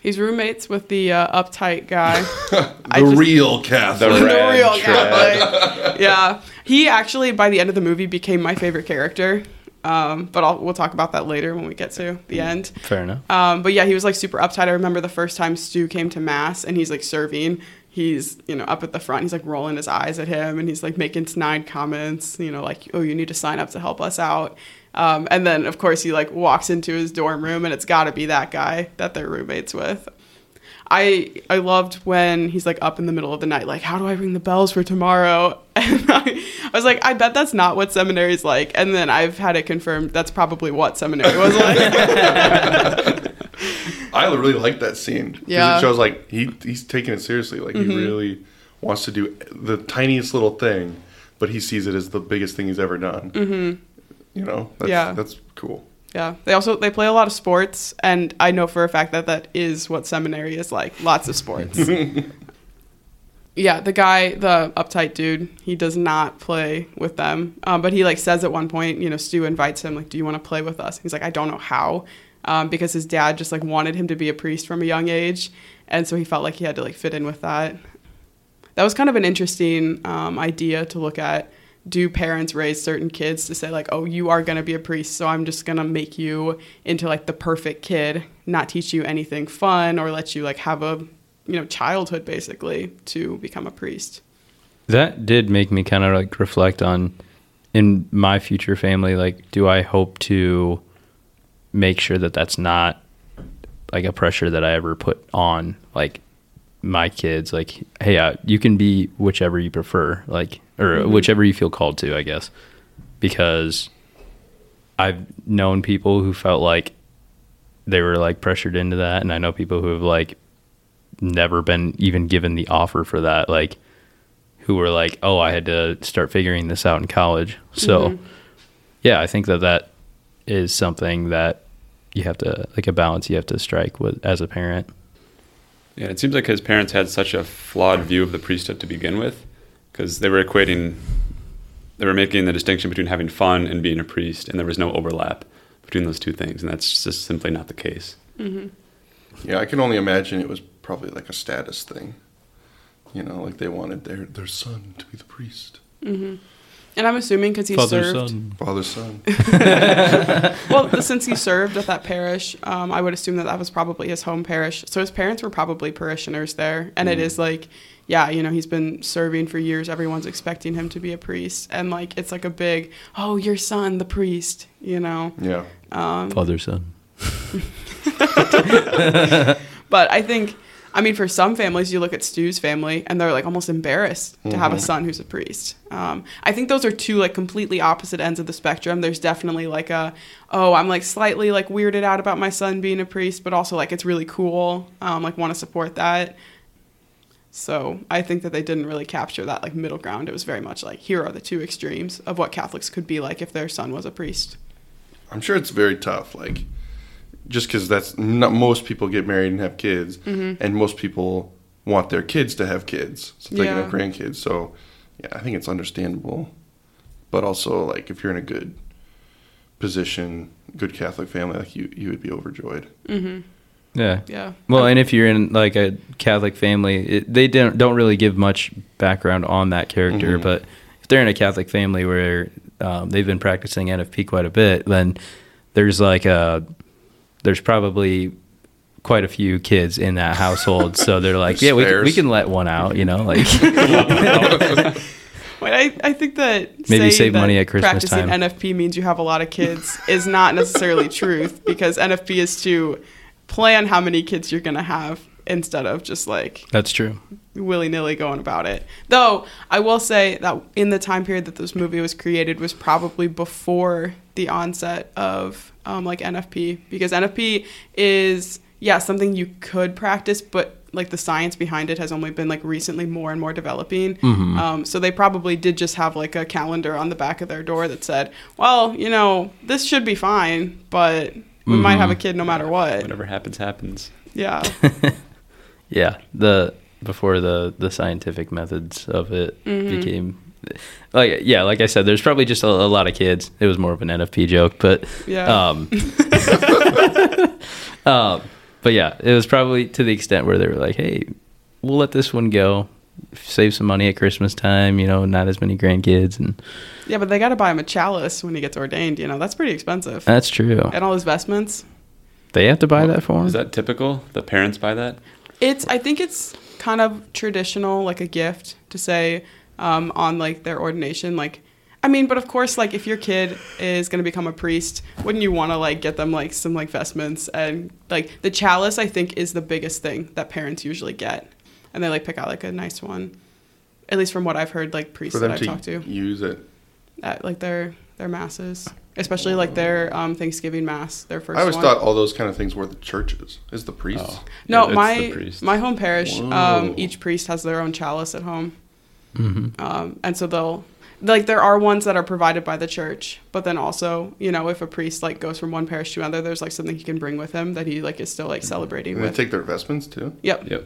He's roommates with the uh, uptight guy. the I just, real Catholic. The real Catholic. Yeah. He actually, by the end of the movie, became my favorite character. Um, but I'll, we'll talk about that later when we get to the end. Fair enough. Um, but yeah, he was like super uptight. I remember the first time Stu came to mass and he's like serving. He's, you know, up at the front. He's like rolling his eyes at him and he's like making snide comments, you know, like, oh, you need to sign up to help us out. Um, and then, of course, he, like, walks into his dorm room, and it's got to be that guy that they're roommates with. I I loved when he's, like, up in the middle of the night, like, how do I ring the bells for tomorrow? And I, I was like, I bet that's not what seminary's like. And then I've had it confirmed that's probably what seminary was like. I really liked that scene. Yeah. It shows, like, he he's taking it seriously. Like, mm-hmm. he really wants to do the tiniest little thing. but he sees it as the biggest thing he's ever done. Mm-hmm. You know, that's, yeah. that's cool. Yeah. They also, they play a lot of sports, and I know for a fact that that is what seminary is like. Lots of sports. Yeah. The guy, the uptight dude, he does not play with them. Um, but he like says at one point, you know, Stu invites him, like, do you want to play with us? He's like, I don't know how, um, because his dad just like wanted him to be a priest from a young age. And so he felt like he had to like fit in with that. That was kind of an interesting um, idea to look at. Do parents raise certain kids to say, like, oh, you are going to be a priest, so I'm just going to make you into, like, the perfect kid, not teach you anything fun or let you, like, have a, you know, childhood, basically, to become a priest? That did make me kind of, like, reflect on, in my future family, like, do I hope to make sure that that's not, like, a pressure that I ever put on, like, my kids, like, hey, uh, you can be whichever you prefer, like, or mm-hmm. whichever you feel called to, I guess, because I've known people who felt like they were like pressured into that. And I know people who have like never been even given the offer for that, like who were like, oh, I had to start figuring this out in college. So mm-hmm. yeah, I think that that is something that you have to, like, a balance you have to strike with as a parent. Yeah, it seems like his parents had such a flawed view of the priesthood to begin with, because they were equating, they were making the distinction between having fun and being a priest, and there was no overlap between those two things, and that's just simply not the case. Mm-hmm. Yeah, I can only imagine it was probably like a status thing, you know, like they wanted their, their son to be the priest. Mm-hmm. And I'm assuming because he Father, served... Son. Father, son. Well, since he served at that parish, um, I would assume that that was probably his home parish. So his parents were probably parishioners there. And mm. it is like, yeah, you know, he's been serving for years. Everyone's expecting him to be a priest. And, like, it's like a big, oh, your son, the priest, you know? Yeah. Um, Father, son. But I think... I mean, for some families, you look at Stu's family, and they're, like, almost embarrassed mm-hmm. to have a son who's a priest. Um, I think those are two, like, completely opposite ends of the spectrum. There's definitely, like, a, oh, I'm, like, slightly, like, weirded out about my son being a priest, but also, like, it's really cool, um, like, want to support that. So I think that they didn't really capture that, like, middle ground. It was very much, like, here are the two extremes of what Catholics could be like if their son was a priest. I'm sure it's very tough, like... Just because that's not, most people get married and have kids, mm-hmm. and most people want their kids to have kids, so they yeah. can have grandkids. So, yeah, I think it's understandable. But also, like, if you're in a good position, good Catholic family, like, you, you would be overjoyed. Mm-hmm. Yeah. Yeah. Well, and if you're in, like, a Catholic family, it, they don't, don't really give much background on that character, mm-hmm. but if they're in a Catholic family where um, they've been practicing N F P quite a bit, then there's, like, a... there's probably quite a few kids in that household. So they're like, yeah, we can, we can let one out, you know? Like, Wait, I, I think that maybe save that money at Christmas time. Practicing N F P means you have a lot of kids is not necessarily truth, because N F P is to plan how many kids you're going to have instead of just like... That's true. Willy-nilly going about it. Though, I will say that in the time period that this movie was created was probably before the onset of... Um, like N F P, because N F P is, yeah, something you could practice, but like the science behind it has only been like recently more and more developing. Mm-hmm. Um, so they probably did just have like a calendar on the back of their door that said, well, you know, this should be fine, but we mm-hmm. might have a kid no matter what. Whatever happens, happens. Yeah. yeah. The, before the, the scientific methods of it mm-hmm. became like yeah like I said, there's probably just a, a lot of kids. It was more of an N F P joke, but yeah um, um but yeah, it was probably to the extent where they were like, hey, we'll let this one go, save some money at Christmas time, you know, not as many grandkids. And yeah, but they got to buy him a chalice when he gets ordained, you know, that's pretty expensive. That's true. And all his vestments, they have to buy well, that for him. Is that typical? The parents buy that? It's I think it's kind of traditional, like a gift to say Um, on like their ordination. Like, I mean, but of course, like if your kid is going to become a priest, wouldn't you want to like get them like some like vestments and like the chalice, I think, is the biggest thing that parents usually get. And they like pick out like a nice one, at least from what I've heard, like priests that I've talked to use it at like their, their masses, especially like their um, Thanksgiving mass, their first one. I always one. thought all those kind of things were the churches. Is the priest? Oh. No, yeah, my, priest. my home parish, um, each priest has their own chalice at home. Mm-hmm. Um, and so they'll like there are ones that are provided by the church, but then also, you know, if a priest like goes from one parish to another, there's like something he can bring with him that he like is still like celebrating. And they with. Take their vestments too. Yep. Yep.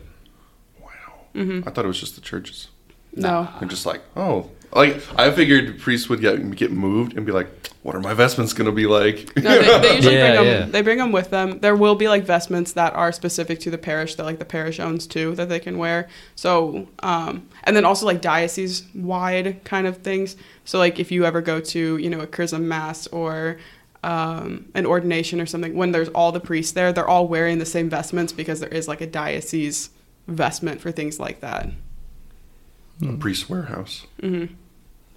Wow. Mm-hmm. I thought it was just the churches. No. They're just like, oh, like I figured priests would get get moved and be like, what are my vestments gonna be like? No, they, they usually yeah, bring them. Yeah. They bring them with them. There will be like vestments that are specific to the parish that like the parish owns too that they can wear. So, um, and then also like diocese wide kind of things. So like if you ever go to, you know, a chrism mass or um, an ordination or something, when there's all the priests there, they're all wearing the same vestments because there is like a diocese vestment for things like that. A priest's warehouse. Mm-hmm.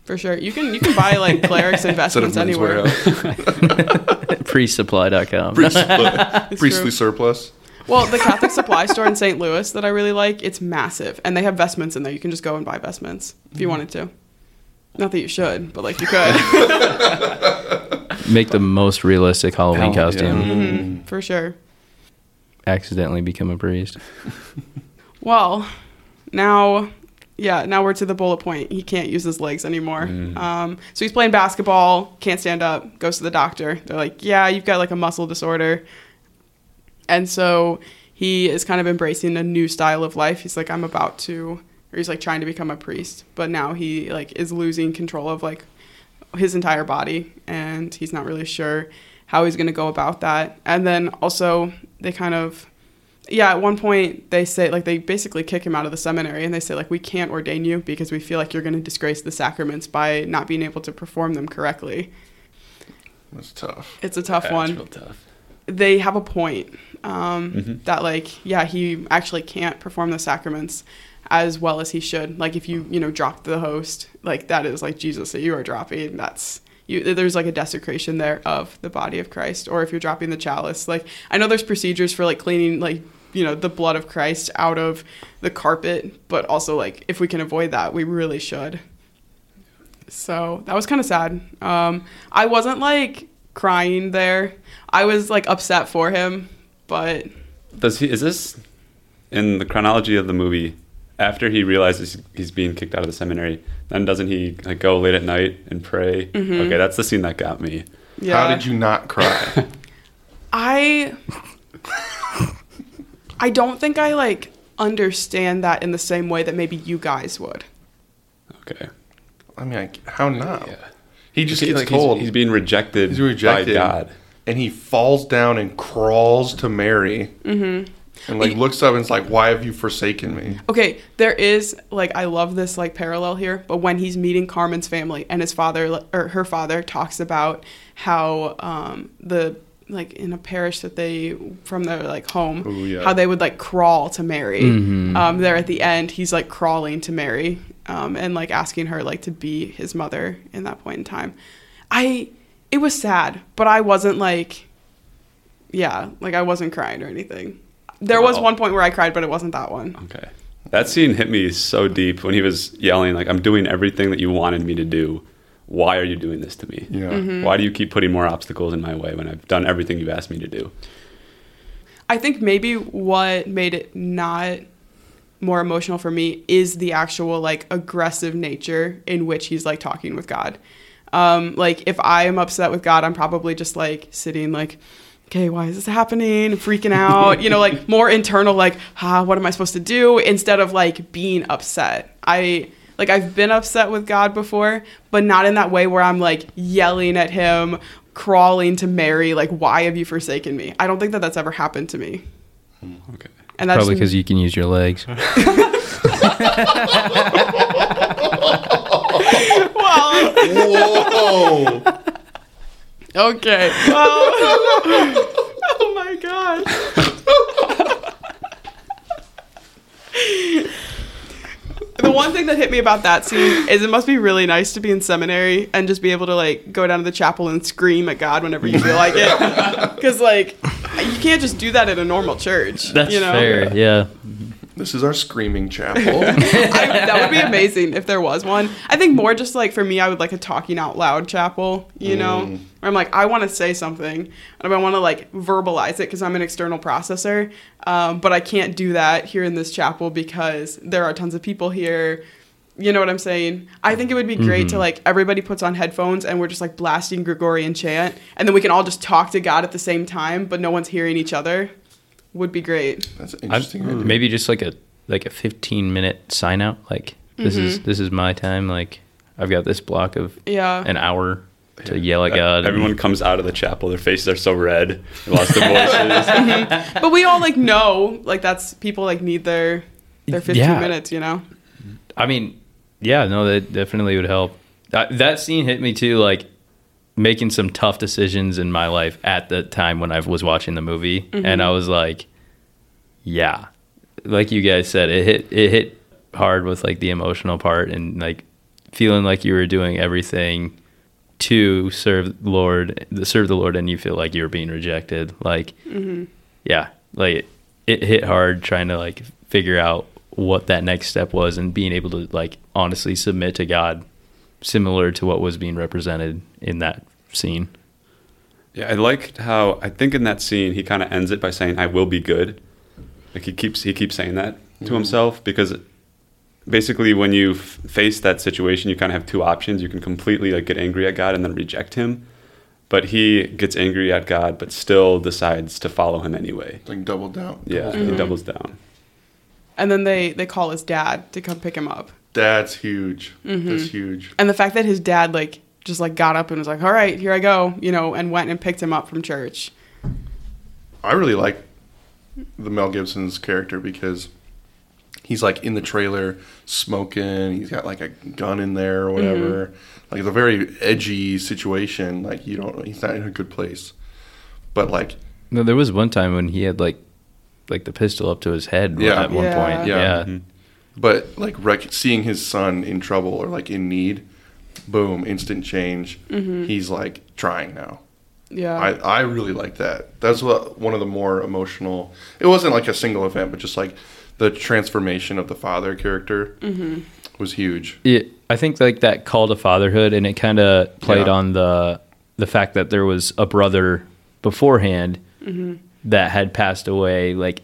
For sure. You can you can buy like clerics investments anywhere. priest supply dot com Priestly, priestly surplus. Well, the Catholic supply store in Saint Louis that I really like, it's massive. And they have vestments in there. You can just go and buy vestments if you mm. wanted to. Not that you should, but like you could. Make the most realistic Halloween oh, costume. Yeah. Mm-hmm. For sure. Accidentally become a priest. Well, now... Yeah, now we're to the bullet point. He can't use his legs anymore. Mm. Um, so he's playing basketball, can't stand up, goes to the doctor. They're like, yeah, you've got like a muscle disorder. And so he is kind of embracing a new style of life. He's like, I'm about to, or he's like trying to become a priest. But now he like is losing control of like his entire body. And he's not really sure how he's going to go about that. And then also they kind of... Yeah, at one point they say, like, they basically kick him out of the seminary and they say, like, we can't ordain you because we feel like you're going to disgrace the sacraments by not being able to perform them correctly. That's tough. It's a tough yeah, one. It's real tough. They have a point um, mm-hmm. that, like, yeah, he actually can't perform the sacraments as well as he should. Like, if you, you know, drop the host, like, that is, like, Jesus that you are dropping. That's... You, there's like a desecration there of the body of Christ, or if you're dropping the chalice, like I know there's procedures for like cleaning, like, you know, the blood of Christ out of the carpet, but also like if we can avoid that, we really should. So that was kind of sad. Um, I wasn't like crying there. I was like upset for him, but does he? Is this in the chronology of the movie? After he realizes he's being kicked out of the seminary, then doesn't he like go late at night and pray? Mm-hmm. Okay, that's the scene that got me. Yeah. How did you not cry? I I don't think I like understand that in the same way that maybe you guys would. Okay. I mean, like, how not? Yeah. He just gets like, told. He's, he's being rejected, he's rejected by God. And he falls down and crawls to Mary. Mm-hmm. And, like, looks up and is like, why have you forsaken me? Okay, there is, like, I love this, like, parallel here. But when he's meeting Carmen's family and his father, or her father, talks about how um, the, like, in a parish that they, from their, like, home, ooh, yeah. how they would, like, crawl to Mary. Mm-hmm. Um, there at the end, he's, like, crawling to Mary um, and, like, asking her, like, to be his mother in that point in time. I, it was sad, but I wasn't, like, yeah, like, I wasn't crying or anything. There wow. was one point where I cried, but it wasn't that one. Okay. That scene hit me so deep when he was yelling, like, I'm doing everything that you wanted me to do. Why are you doing this to me? Yeah. Mm-hmm. Why do you keep putting more obstacles in my way when I've done everything you've asked me to do? I think maybe what made it not more emotional for me is the actual, like, aggressive nature in which he's, like, talking with God. Um, like, if I am upset with God, I'm probably just, like, sitting, like... okay, why is this happening? Freaking out, you know, like more internal, like, ah, what am I supposed to do? Instead of like being upset. I like, I've been upset with God before, but not in that way where I'm like yelling at him, crawling to Mary. Like, why have you forsaken me? I don't think that that's ever happened to me. Okay. And that's probably because you can use your legs. Whoa. Whoa. Okay. Oh. Oh my God. The one thing that hit me about that scene is it must be really nice to be in seminary and just be able to like go down to the chapel and scream at God whenever you feel like it. Because like you can't just do that at a normal church. That's you know? Fair. Yeah. This is our screaming chapel. I, that would be amazing if there was one. I think more just like for me, I would like a talking out loud chapel, you know, mm. where I'm like, I want to say something and I want to like verbalize it because I'm an external processor. Um, but I can't do that here in this chapel because there are tons of people here. You know what I'm saying? I think it would be great mm-hmm. to, like, everybody puts on headphones and we're just, like, blasting Gregorian chant. And then we can all just talk to God at the same time, but no one's hearing each other. Would be great. That's an interesting idea. Maybe just, like, a like a fifteen-minute sign-out. Like, this mm-hmm. is this is my time. Like, I've got this block of yeah. an hour to yeah. yell at God. Everyone and, comes out of the chapel. Their faces are so red. They lost their voices. mm-hmm. But we all, like, know. Like, that's people, like, need their, their fifteen yeah. minutes, you know? I mean... Yeah, no, that definitely would help. That, that scene hit me too, like making some tough decisions in my life at the time when I was watching the movie. Mm-hmm. And I was like, yeah, like you guys said, it hit it hit hard with like the emotional part and like feeling like you were doing everything to serve Lord, serve the Lord, and you feel like you're being rejected. Like, mm-hmm. yeah, like it, it hit hard trying to like figure out what that next step was and being able to like honestly submit to God, similar to what was being represented in that scene. Yeah, I liked how I think in that scene he kind of ends it by saying, "I will be good." Like he keeps he keeps saying that mm-hmm. to himself, because basically when you f- face that situation, you kind of have two options. You can completely like get angry at God and then reject Him, but he gets angry at God but still decides to follow Him anyway. Like double down. Yeah, mm-hmm. he doubles down. And then they, they call his dad to come pick him up. That's huge. Mm-hmm. That's huge. And the fact that his dad like just like got up and was like, all right, here I go, you know, and went and picked him up from church. I really like the Mel Gibson's character because he's like in the trailer smoking. He's got like a gun in there or whatever. Mm-hmm. Like it's a very edgy situation. Like you don't, he's not in a good place. But like. No, there was one time when he had like. like the pistol up to his head yeah. at one yeah. point. Yeah. yeah. Mm-hmm. But like rec- seeing his son in trouble or like in need, boom, instant change. Mm-hmm. He's like trying now. Yeah. I, I really like that. That's what, one of the more emotional, it wasn't like a single event, but just like the transformation of the father character mm-hmm. was huge. It, I think like that call to fatherhood, and it kind of played yeah. on the, the fact that there was a brother beforehand mm-hmm. that had passed away. Like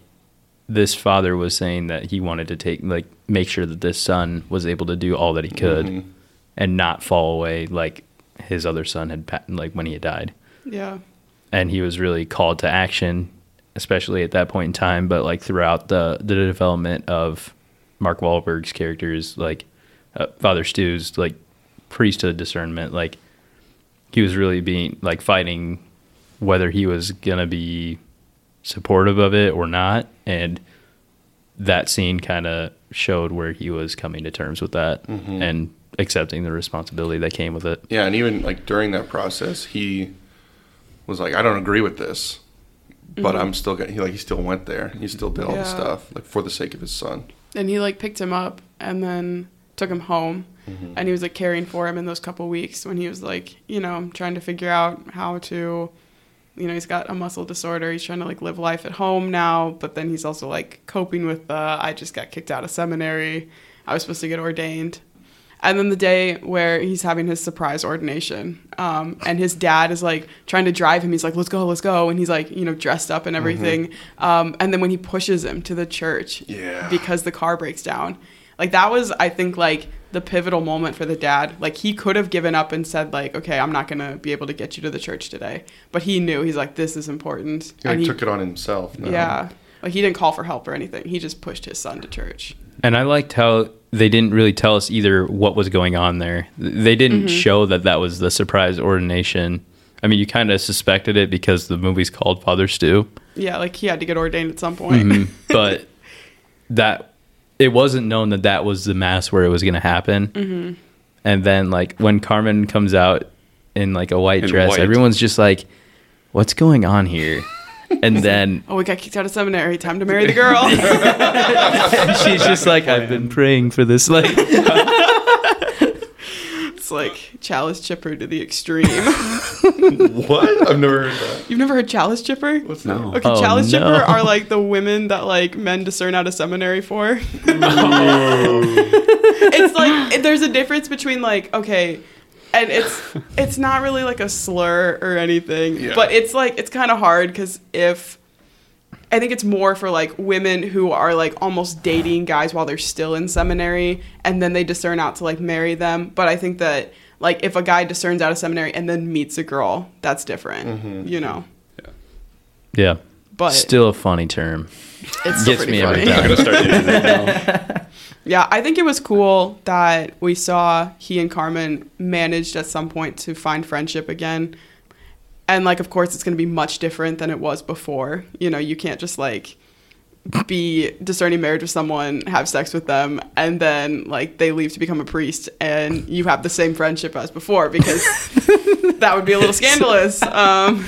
this father was saying that he wanted to take like make sure that this son was able to do all that he could mm-hmm. and not fall away like his other son had like when he had died. Yeah. And he was really called to action, especially at that point in time, but like throughout the the development of Mark Wahlberg's characters, like uh, Father Stu's like priesthood discernment, like he was really being like fighting whether he was going to be supportive of it or not, and that scene kind of showed where he was coming to terms with that mm-hmm. and accepting the responsibility that came with it. Yeah, and even like during that process, he was like, "I don't agree with this, mm-hmm. but I'm still gonna." He like he still went there. He still did all yeah. the stuff like for the sake of his son. And he like picked him up and then took him home, mm-hmm. and he was like caring for him in those couple weeks when he was like, you know, trying to figure out how to. You know, he's got a muscle disorder. He's trying to, like, live life at home now. But then he's also, like, coping with the, uh, I just got kicked out of seminary. I was supposed to get ordained. And then the day where he's having his surprise ordination. Um, and his dad is, like, trying to drive him. He's like, let's go, let's go. And he's, like, you know, dressed up and everything. Mm-hmm. Um, and then when he pushes him to the church yeah. because the car breaks down. Like, that was, I think, like, the pivotal moment for the dad. Like, he could have given up and said, like, okay, I'm not going to be able to get you to the church today. But he knew. He's like, this is important. He, and he took it on himself. No. Yeah. Like, he didn't call for help or anything. He just pushed his son to church. And I liked how they didn't really tell us either what was going on there. They didn't mm-hmm. show that that was the surprise ordination. I mean, you kind of suspected it because the movie's called Father Stu. Yeah, like, he had to get ordained at some point. Mm-hmm. But that... It wasn't known that that was the mass where it was going to happen. Mm-hmm. And then, like, when Carmen comes out in, like, a white in dress, white. Everyone's just like, what's going on here? And then... oh, we got kicked out of seminary. Time to marry the girl. She's just like, I've been praying for this. Like, it's like chalice chipper to the extreme. What? I've never heard that. You've never heard chalice chipper? What's that? No. Okay, oh, chalice no. chipper are like the women that like men discern out of seminary for. It's like it, there's a difference between like okay, and it's it's not really like a slur or anything, yeah. but it's like it's kind of hard because if. I think it's more for, like, women who are, like, almost dating guys while they're still in seminary, and then they discern out to, like, marry them. But I think that, like, if a guy discerns out of seminary and then meets a girl, that's different, mm-hmm. you know? Yeah. Yeah. But still a funny term. It gets me funny. Every time. I'm gonna start using that now. Yeah, I think it was cool that we saw he and Carmen managed at some point to find friendship again. And, like, of course, it's going to be much different than it was before. You know, you can't just, like, be discerning marriage with someone, have sex with them, and then, like, they leave to become a priest, and you have the same friendship as before, because that would be a little scandalous. Um,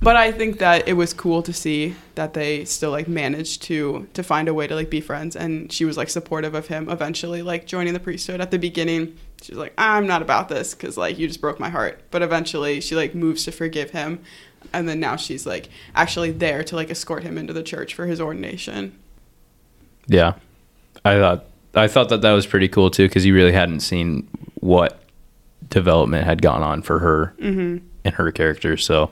but I think that it was cool to see that they still, like, managed to to find a way to, like, be friends. And she was, like, supportive of him eventually, like, joining the priesthood at the beginning. She's like, I'm not about this because, like, you just broke my heart. But eventually she, like, moves to forgive him. And then now she's, like, actually there to, like, escort him into the church for his ordination. Yeah. I thought I thought that that was pretty cool, too, because you really hadn't seen what development had gone on for her mm-hmm. and her character. So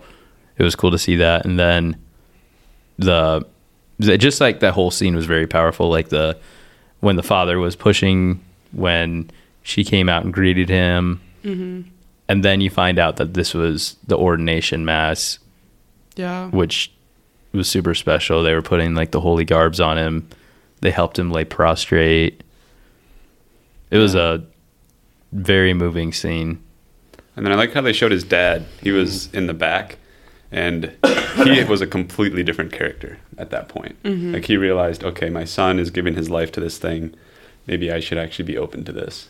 it was cool to see that. And then the just, like, that whole scene was very powerful. Like, the when the father was pushing, when she came out and greeted him. Mm-hmm. And then you find out that this was the ordination mass. Yeah. Which was super special. They were putting, like, the holy garbs on him. They helped him lay prostrate. It yeah. was a very moving scene. And then I like how they showed his dad. He was in the back, and he was a completely different character at that point. Mm-hmm. Like, he realized, okay, my son is giving his life to this thing. Maybe I should actually be open to this.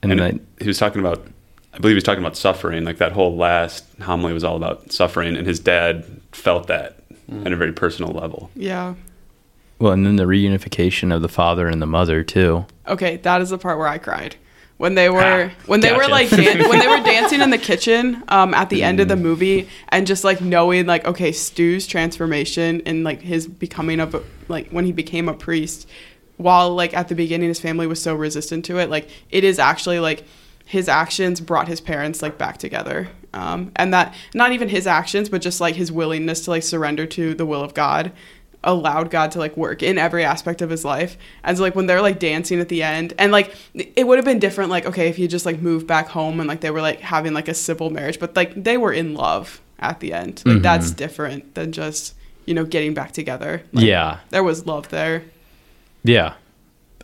And, and then he was talking about, I believe he was talking about suffering. Like, that whole last homily was all about suffering, and his dad felt that mm. at a very personal level. Yeah. Well, and then the reunification of the father and the mother too. Okay, that is the part where I cried. When they were, ah, when they gotcha. were like, dan- when they were dancing in the kitchen um, at the mm. end of the movie, and just, like, knowing, like, okay, Stu's transformation and, like, his becoming of, like, when he became a priest. While, like, at the beginning his family was so resistant to it, like, it is actually, like, his actions brought his parents, like, back together. Um, and that, not even his actions, but just, like, his willingness to, like, surrender to the will of God allowed God to, like, work in every aspect of his life. And so, like, when they're, like, dancing at the end, and, like, it would have been different, like, okay, if he just, like, moved back home and, like, they were, like, having, like, a civil marriage, but, like, they were in love at the end. Like, mm-hmm. that's different than just, you know, getting back together. Like, yeah. There was love there. Yeah,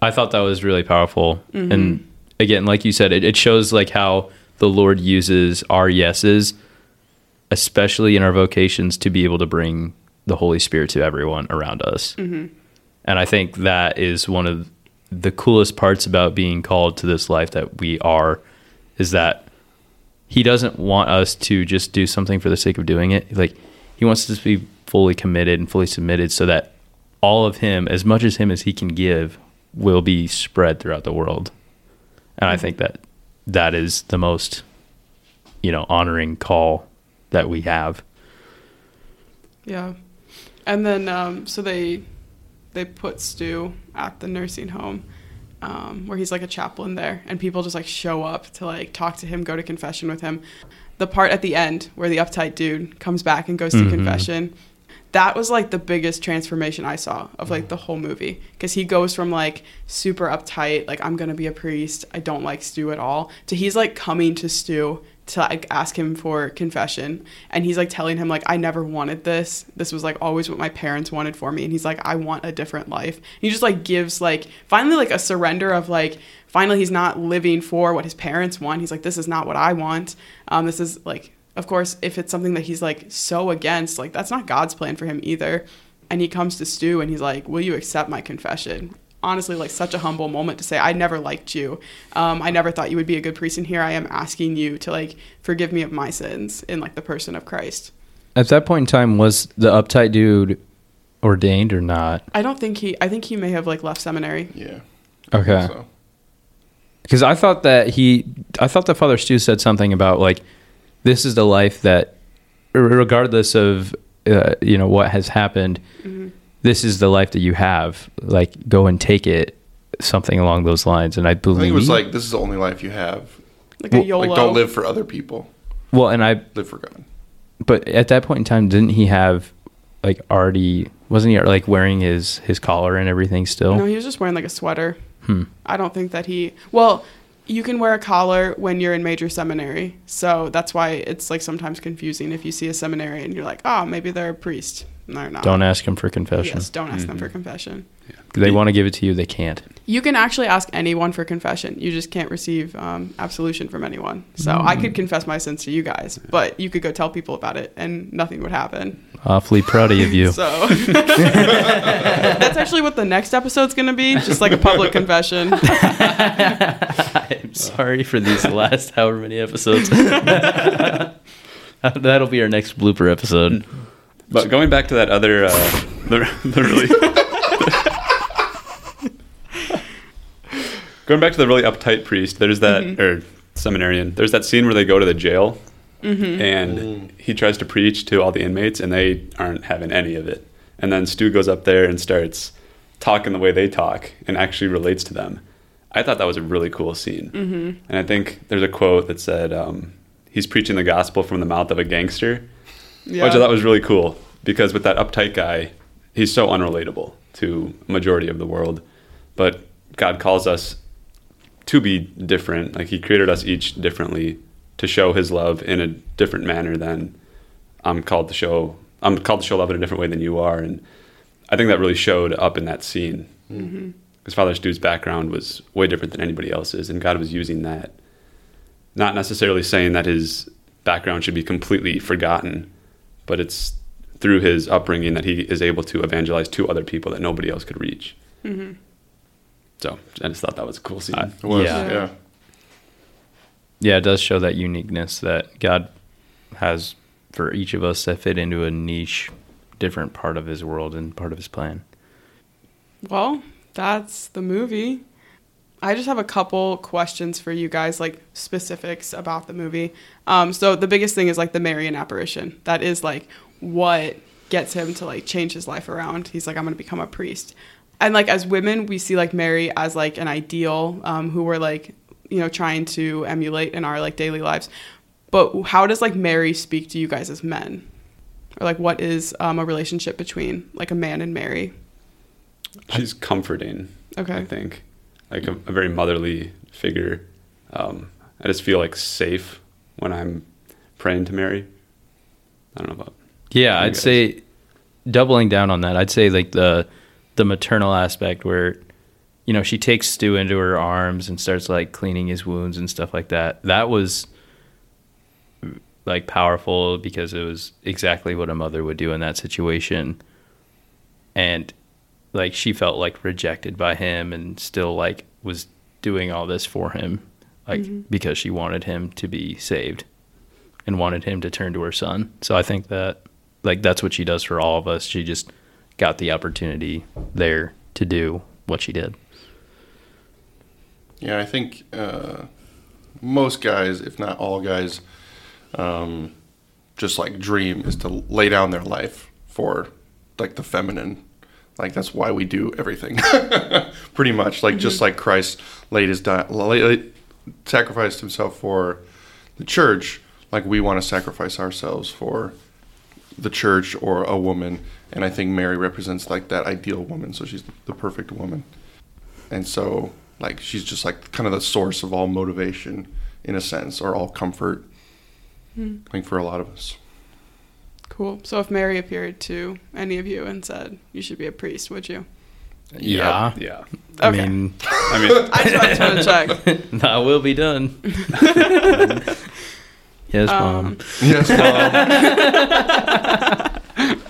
I thought that was really powerful. Mm-hmm. And again, like you said, it, it shows, like, how the Lord uses our yeses, especially in our vocations, to be able to bring the Holy Spirit to everyone around us. Mm-hmm. And I think that is one of the coolest parts about being called to this life that we are, is that he doesn't want us to just do something for the sake of doing it. Like, he wants us to be fully committed and fully submitted, so that all of him, as much as him as he can give, will be spread throughout the world. And I think that that is the most, you know, honoring call that we have. Yeah. And then, um, so they, they put Stu at the nursing home, um, where he's, like, a chaplain there, and people just, like, show up to, like, talk to him, go to confession with him. The part at the end where the uptight dude comes back and goes to mm-hmm. confession, that was, like, the biggest transformation I saw of, like, the whole movie. Because he goes from, like, super uptight, like, I'm going to be a priest, I don't like Stu at all, to he's, like, coming to Stu to, like, ask him for confession. And he's, like, telling him, like, I never wanted this. This was, like, always what my parents wanted for me. And he's, like, I want a different life. And he just, like, gives, like, finally, like, a surrender of, like, finally he's not living for what his parents want. He's, like, this is not what I want. Um, this is, like... Of course, if it's something that he's, like, so against, like, that's not God's plan for him either. And he comes to Stu and he's like, will you accept my confession? Honestly, like, such a humble moment to say, I never liked you. Um, I never thought you would be a good priest. And here I am asking you to, like, forgive me of my sins in, like, the person of Christ. At that point in time, was the uptight dude ordained or not? I don't think he, I think he may have, like, left seminary. Yeah. Okay. Because I thought that he, I thought that Father Stu said something about, like, this is the life that, regardless of, uh, you know, what has happened, mm-hmm. this is the life that you have. Like, go and take it, something along those lines. And I believe... I think it was like, this is the only life you have. Like a YOLO. Like, don't live for other people. Well, and I... Live for God. But at that point in time, didn't he have like already, wasn't he like wearing his, his collar and everything still? No, he was just wearing like a sweater. Hmm. I don't think that he, well, you can wear a collar when you're in major seminary. So that's why it's like sometimes confusing if you see a seminary and you're like, oh, maybe they're a priest. No, they're not. Don't ask them for confession. Yes, don't ask mm-hmm. them for confession. Yeah. They want to give it to you. They can't. You can actually ask anyone for confession. You just can't receive um, absolution from anyone. So mm. I could confess my sins to you guys, but you could go tell people about it and nothing would happen. Awfully proudy of you. So that's actually what the next episode's going to be, just like a public confession. I'm sorry for these last however many episodes. That'll be our next blooper episode. But going back to that other, uh, the, the really going back to the really uptight priest. There's that mm-hmm. or seminarian. There's that scene where they go to the jail, mm-hmm. and mm. he tries to preach to all the inmates, and they aren't having any of it. And then Stu goes up there and starts talking the way they talk, and actually relates to them. I thought that was a really cool scene, mm-hmm. and I think there's a quote that said um, he's preaching the gospel from the mouth of a gangster. Yeah. Which I thought was really cool, because with that uptight guy, he's so unrelatable to majority of the world. But God calls us to be different. Like, he created us each differently to show his love in a different manner than I'm called to show. I'm called to show love in a different way than you are. And I think that really showed up in that scene. Because mm-hmm. Father Stu's background was way different than anybody else's. And God was using that. Not necessarily saying that his background should be completely forgotten, but it's through his upbringing that he is able to evangelize to other people that nobody else could reach. Mm-hmm. So I just thought that was a cool scene. I, it was, yeah. yeah. Yeah, it does show that uniqueness that God has for each of us that fit into a niche, different part of his world and part of his plan. Well, that's the movie. I just have a couple questions for you guys, like specifics about the movie. Um, so the biggest thing is like the Marian apparition. That is like what gets him to like change his life around. He's like, I'm going to become a priest. And like as women, we see like Mary as like an ideal um, who we're like, you know, trying to emulate in our like daily lives. But how does like Mary speak to you guys as men? Or like what is um, a relationship between like a man and Mary? She's comforting, okay. I think. Like a, a very motherly figure. Um, I just feel like safe when I'm praying to Mary. I don't know about. Yeah, I'd guys. say doubling down on that. I'd say like the the maternal aspect where, you know, she takes Stu into her arms and starts like cleaning his wounds and stuff like that. That was like powerful because it was exactly what a mother would do in that situation. And like she felt like rejected by him and still like was doing all this for him, like mm-hmm. because she wanted him to be saved and wanted him to turn to her son. So I think that like that's what she does for all of us. She just got the opportunity there to do what she did. Yeah, I think uh, most guys, if not all guys, um, just like dream is to lay down their life for like the feminine. Like, that's why we do everything, pretty much. Like, mm-hmm. just like Christ laid his di- laid, sacrificed himself for the church, like we want to sacrifice ourselves for the church or a woman. And I think Mary represents, like, that ideal woman. So she's the perfect woman. And so, like, she's just, like, kind of the source of all motivation, in a sense, or all comfort, mm. I think, for a lot of us. Cool. So if Mary appeared to any of you and said, you should be a priest, would you? Yeah. Yeah. I okay. mean, I mean, I just want to check. That will be done. Yes, um, Mom. Yes, Mom.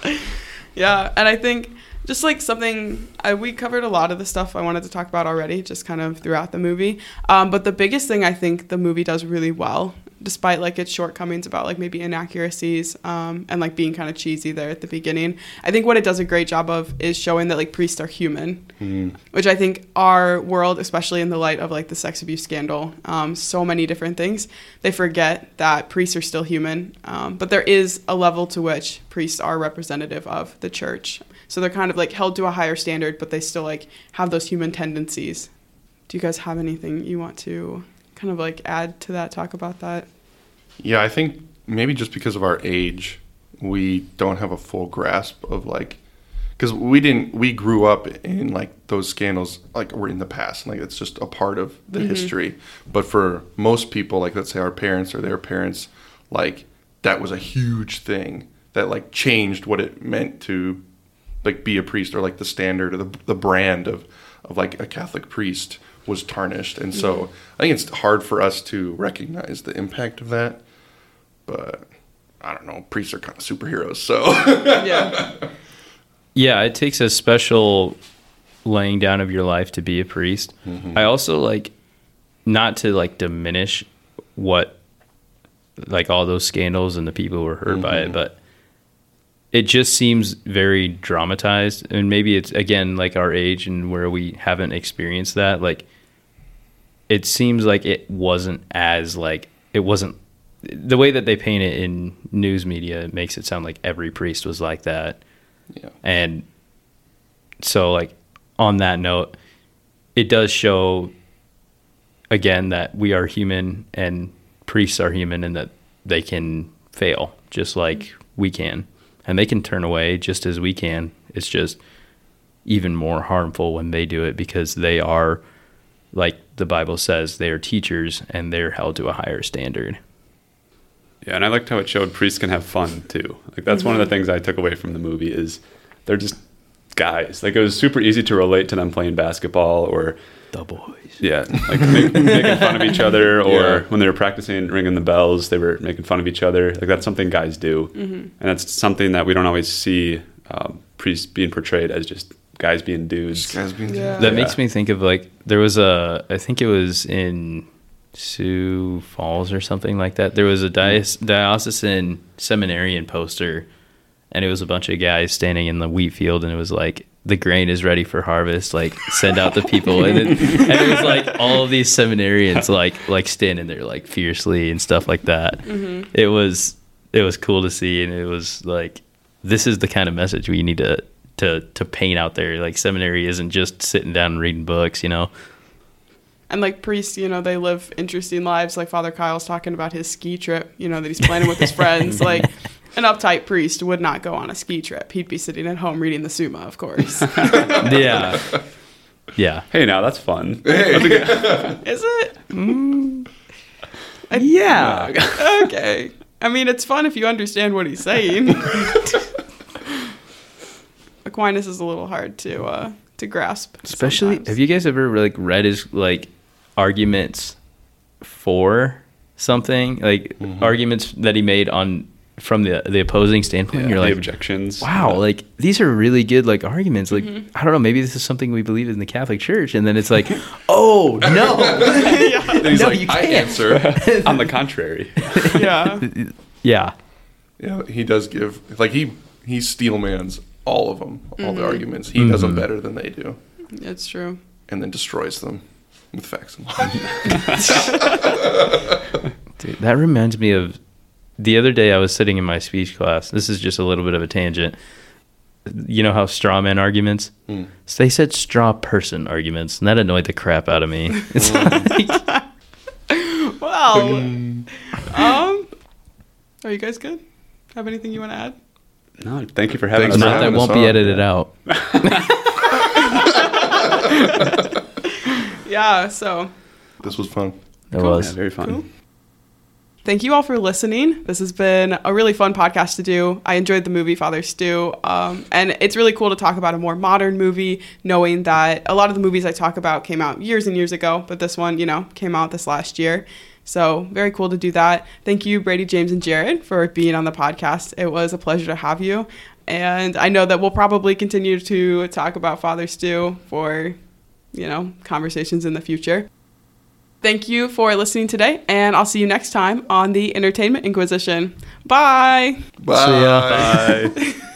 Yeah. And I think just like something, I, we covered a lot of the stuff I wanted to talk about already, just kind of throughout the movie. Um, but the biggest thing I think the movie does really well, despite like its shortcomings about like maybe inaccuracies um, and like being kind of cheesy there at the beginning. I think what it does a great job of is showing that like priests are human, mm. which I think our world, especially in the light of like the sex abuse scandal, um, so many different things, they forget that priests are still human. Um, but there is a level to which priests are representative of the church. So they're kind of like held to a higher standard, but they still like have those human tendencies. Do you guys have anything you want to kind of like add to that, talk about that? Yeah, I think maybe just because of our age, we don't have a full grasp of, like, because we didn't, we grew up in, like, those scandals, like, were in the past. Like, it's just a part of the mm-hmm. history. But for most people, like, let's say our parents or their parents, like, that was a huge thing that, like, changed what it meant to, like, be a priest, or, like, the standard or the, the brand of, of, like, a Catholic priest was tarnished. And so yeah. I think it's hard for us to recognize the impact of that. But I don't know, priests are kind of superheroes, so. yeah. Yeah, it takes a special laying down of your life to be a priest. Mm-hmm. I also, like, not to, like, diminish what, like, all those scandals and the people who were hurt mm-hmm. by it, but it just seems very dramatized. And maybe it's, again, like, our age and where we haven't experienced that. Like, it seems like it wasn't as, like, it wasn't, the way that they paint it in news media, it makes it sound like every priest was like that. Yeah. And so, like, on that note, it does show, again, that we are human and priests are human, and that they can fail just like we can. And they can turn away just as we can. It's just even more harmful when they do it, because they are, like the Bible says, they are teachers and they're held to a higher standard. Yeah, and I liked how it showed priests can have fun, too. Like, that's mm-hmm. one of the things I took away from the movie is they're just guys. Like, it was super easy to relate to them playing basketball or... The boys. Yeah, like make, making fun of each other, or yeah. when they were practicing ringing the bells, they were making fun of each other. Like, that's something guys do. Mm-hmm. And that's something that we don't always see um, priests being portrayed as, just guys being dudes. Just guys being yeah. dudes. That yeah. makes me think of, like, there was a... I think it was in... Sioux Falls or something like that. There was a dios- diocesan seminarian poster, and it was a bunch of guys standing in the wheat field, and it was like, the grain is ready for harvest, like, send out the people. And it, and it was like all of these seminarians like like standing there like fiercely and stuff like that. Mm-hmm. It was it was cool to see, and it was like, this is the kind of message we need to to to paint out there. Like, seminary isn't just sitting down and reading books, you know. And, like, priests, you know, they live interesting lives. Like, Father Kyle's talking about his ski trip, you know, that he's planning with his friends. Like, an uptight priest would not go on a ski trip. He'd be sitting at home reading the Summa, of course. yeah. Yeah. Hey, now, that's fun. Hey. Is it? Mm. I, yeah. Okay. I mean, it's fun if you understand what he's saying. Aquinas is a little hard to... Uh, to grasp. Especially sometimes. Have you guys ever, like, read his, like, arguments for something, like mm-hmm. arguments that he made on from the the opposing standpoint? Yeah, you're like, objections. Wow, yeah. Like, these are really good, like, arguments. Like, mm-hmm. I don't know, maybe this is something we believe in the Catholic Church, and then it's like, oh no, and he's no, like, you can't. I answer on the contrary. yeah, yeah, yeah. He does give, like, he he steelmans all of them, all mm-hmm. the arguments. He mm-hmm. does them better than they do. It's true. And then destroys them with facts and lies. Dude, that reminds me of the other day I was sitting in my speech class. This is just a little bit of a tangent. You know how straw man arguments? Mm. So they said straw person arguments, and that annoyed the crap out of me. It's like... Well, um, are you guys good? Have anything you want to add? No, thank you for having Thanks us. For Not having that us won't on. Be edited out. yeah, so. This was fun. It cool. was. Yeah, very fun. Cool. Thank you all for listening. This has been a really fun podcast to do. I enjoyed the movie Father Stu. Um, and it's really cool to talk about a more modern movie, knowing that a lot of the movies I talk about came out years and years ago, but this one, you know, came out this last year. So very cool to do that. Thank you, Brady, James, and Jared, for being on the podcast. It was a pleasure to have you. And I know that we'll probably continue to talk about Father Stu for, you know, conversations in the future. Thank you for listening today, and I'll see you next time on The Entertainment Inquisition. Bye. Bye. See ya. Bye.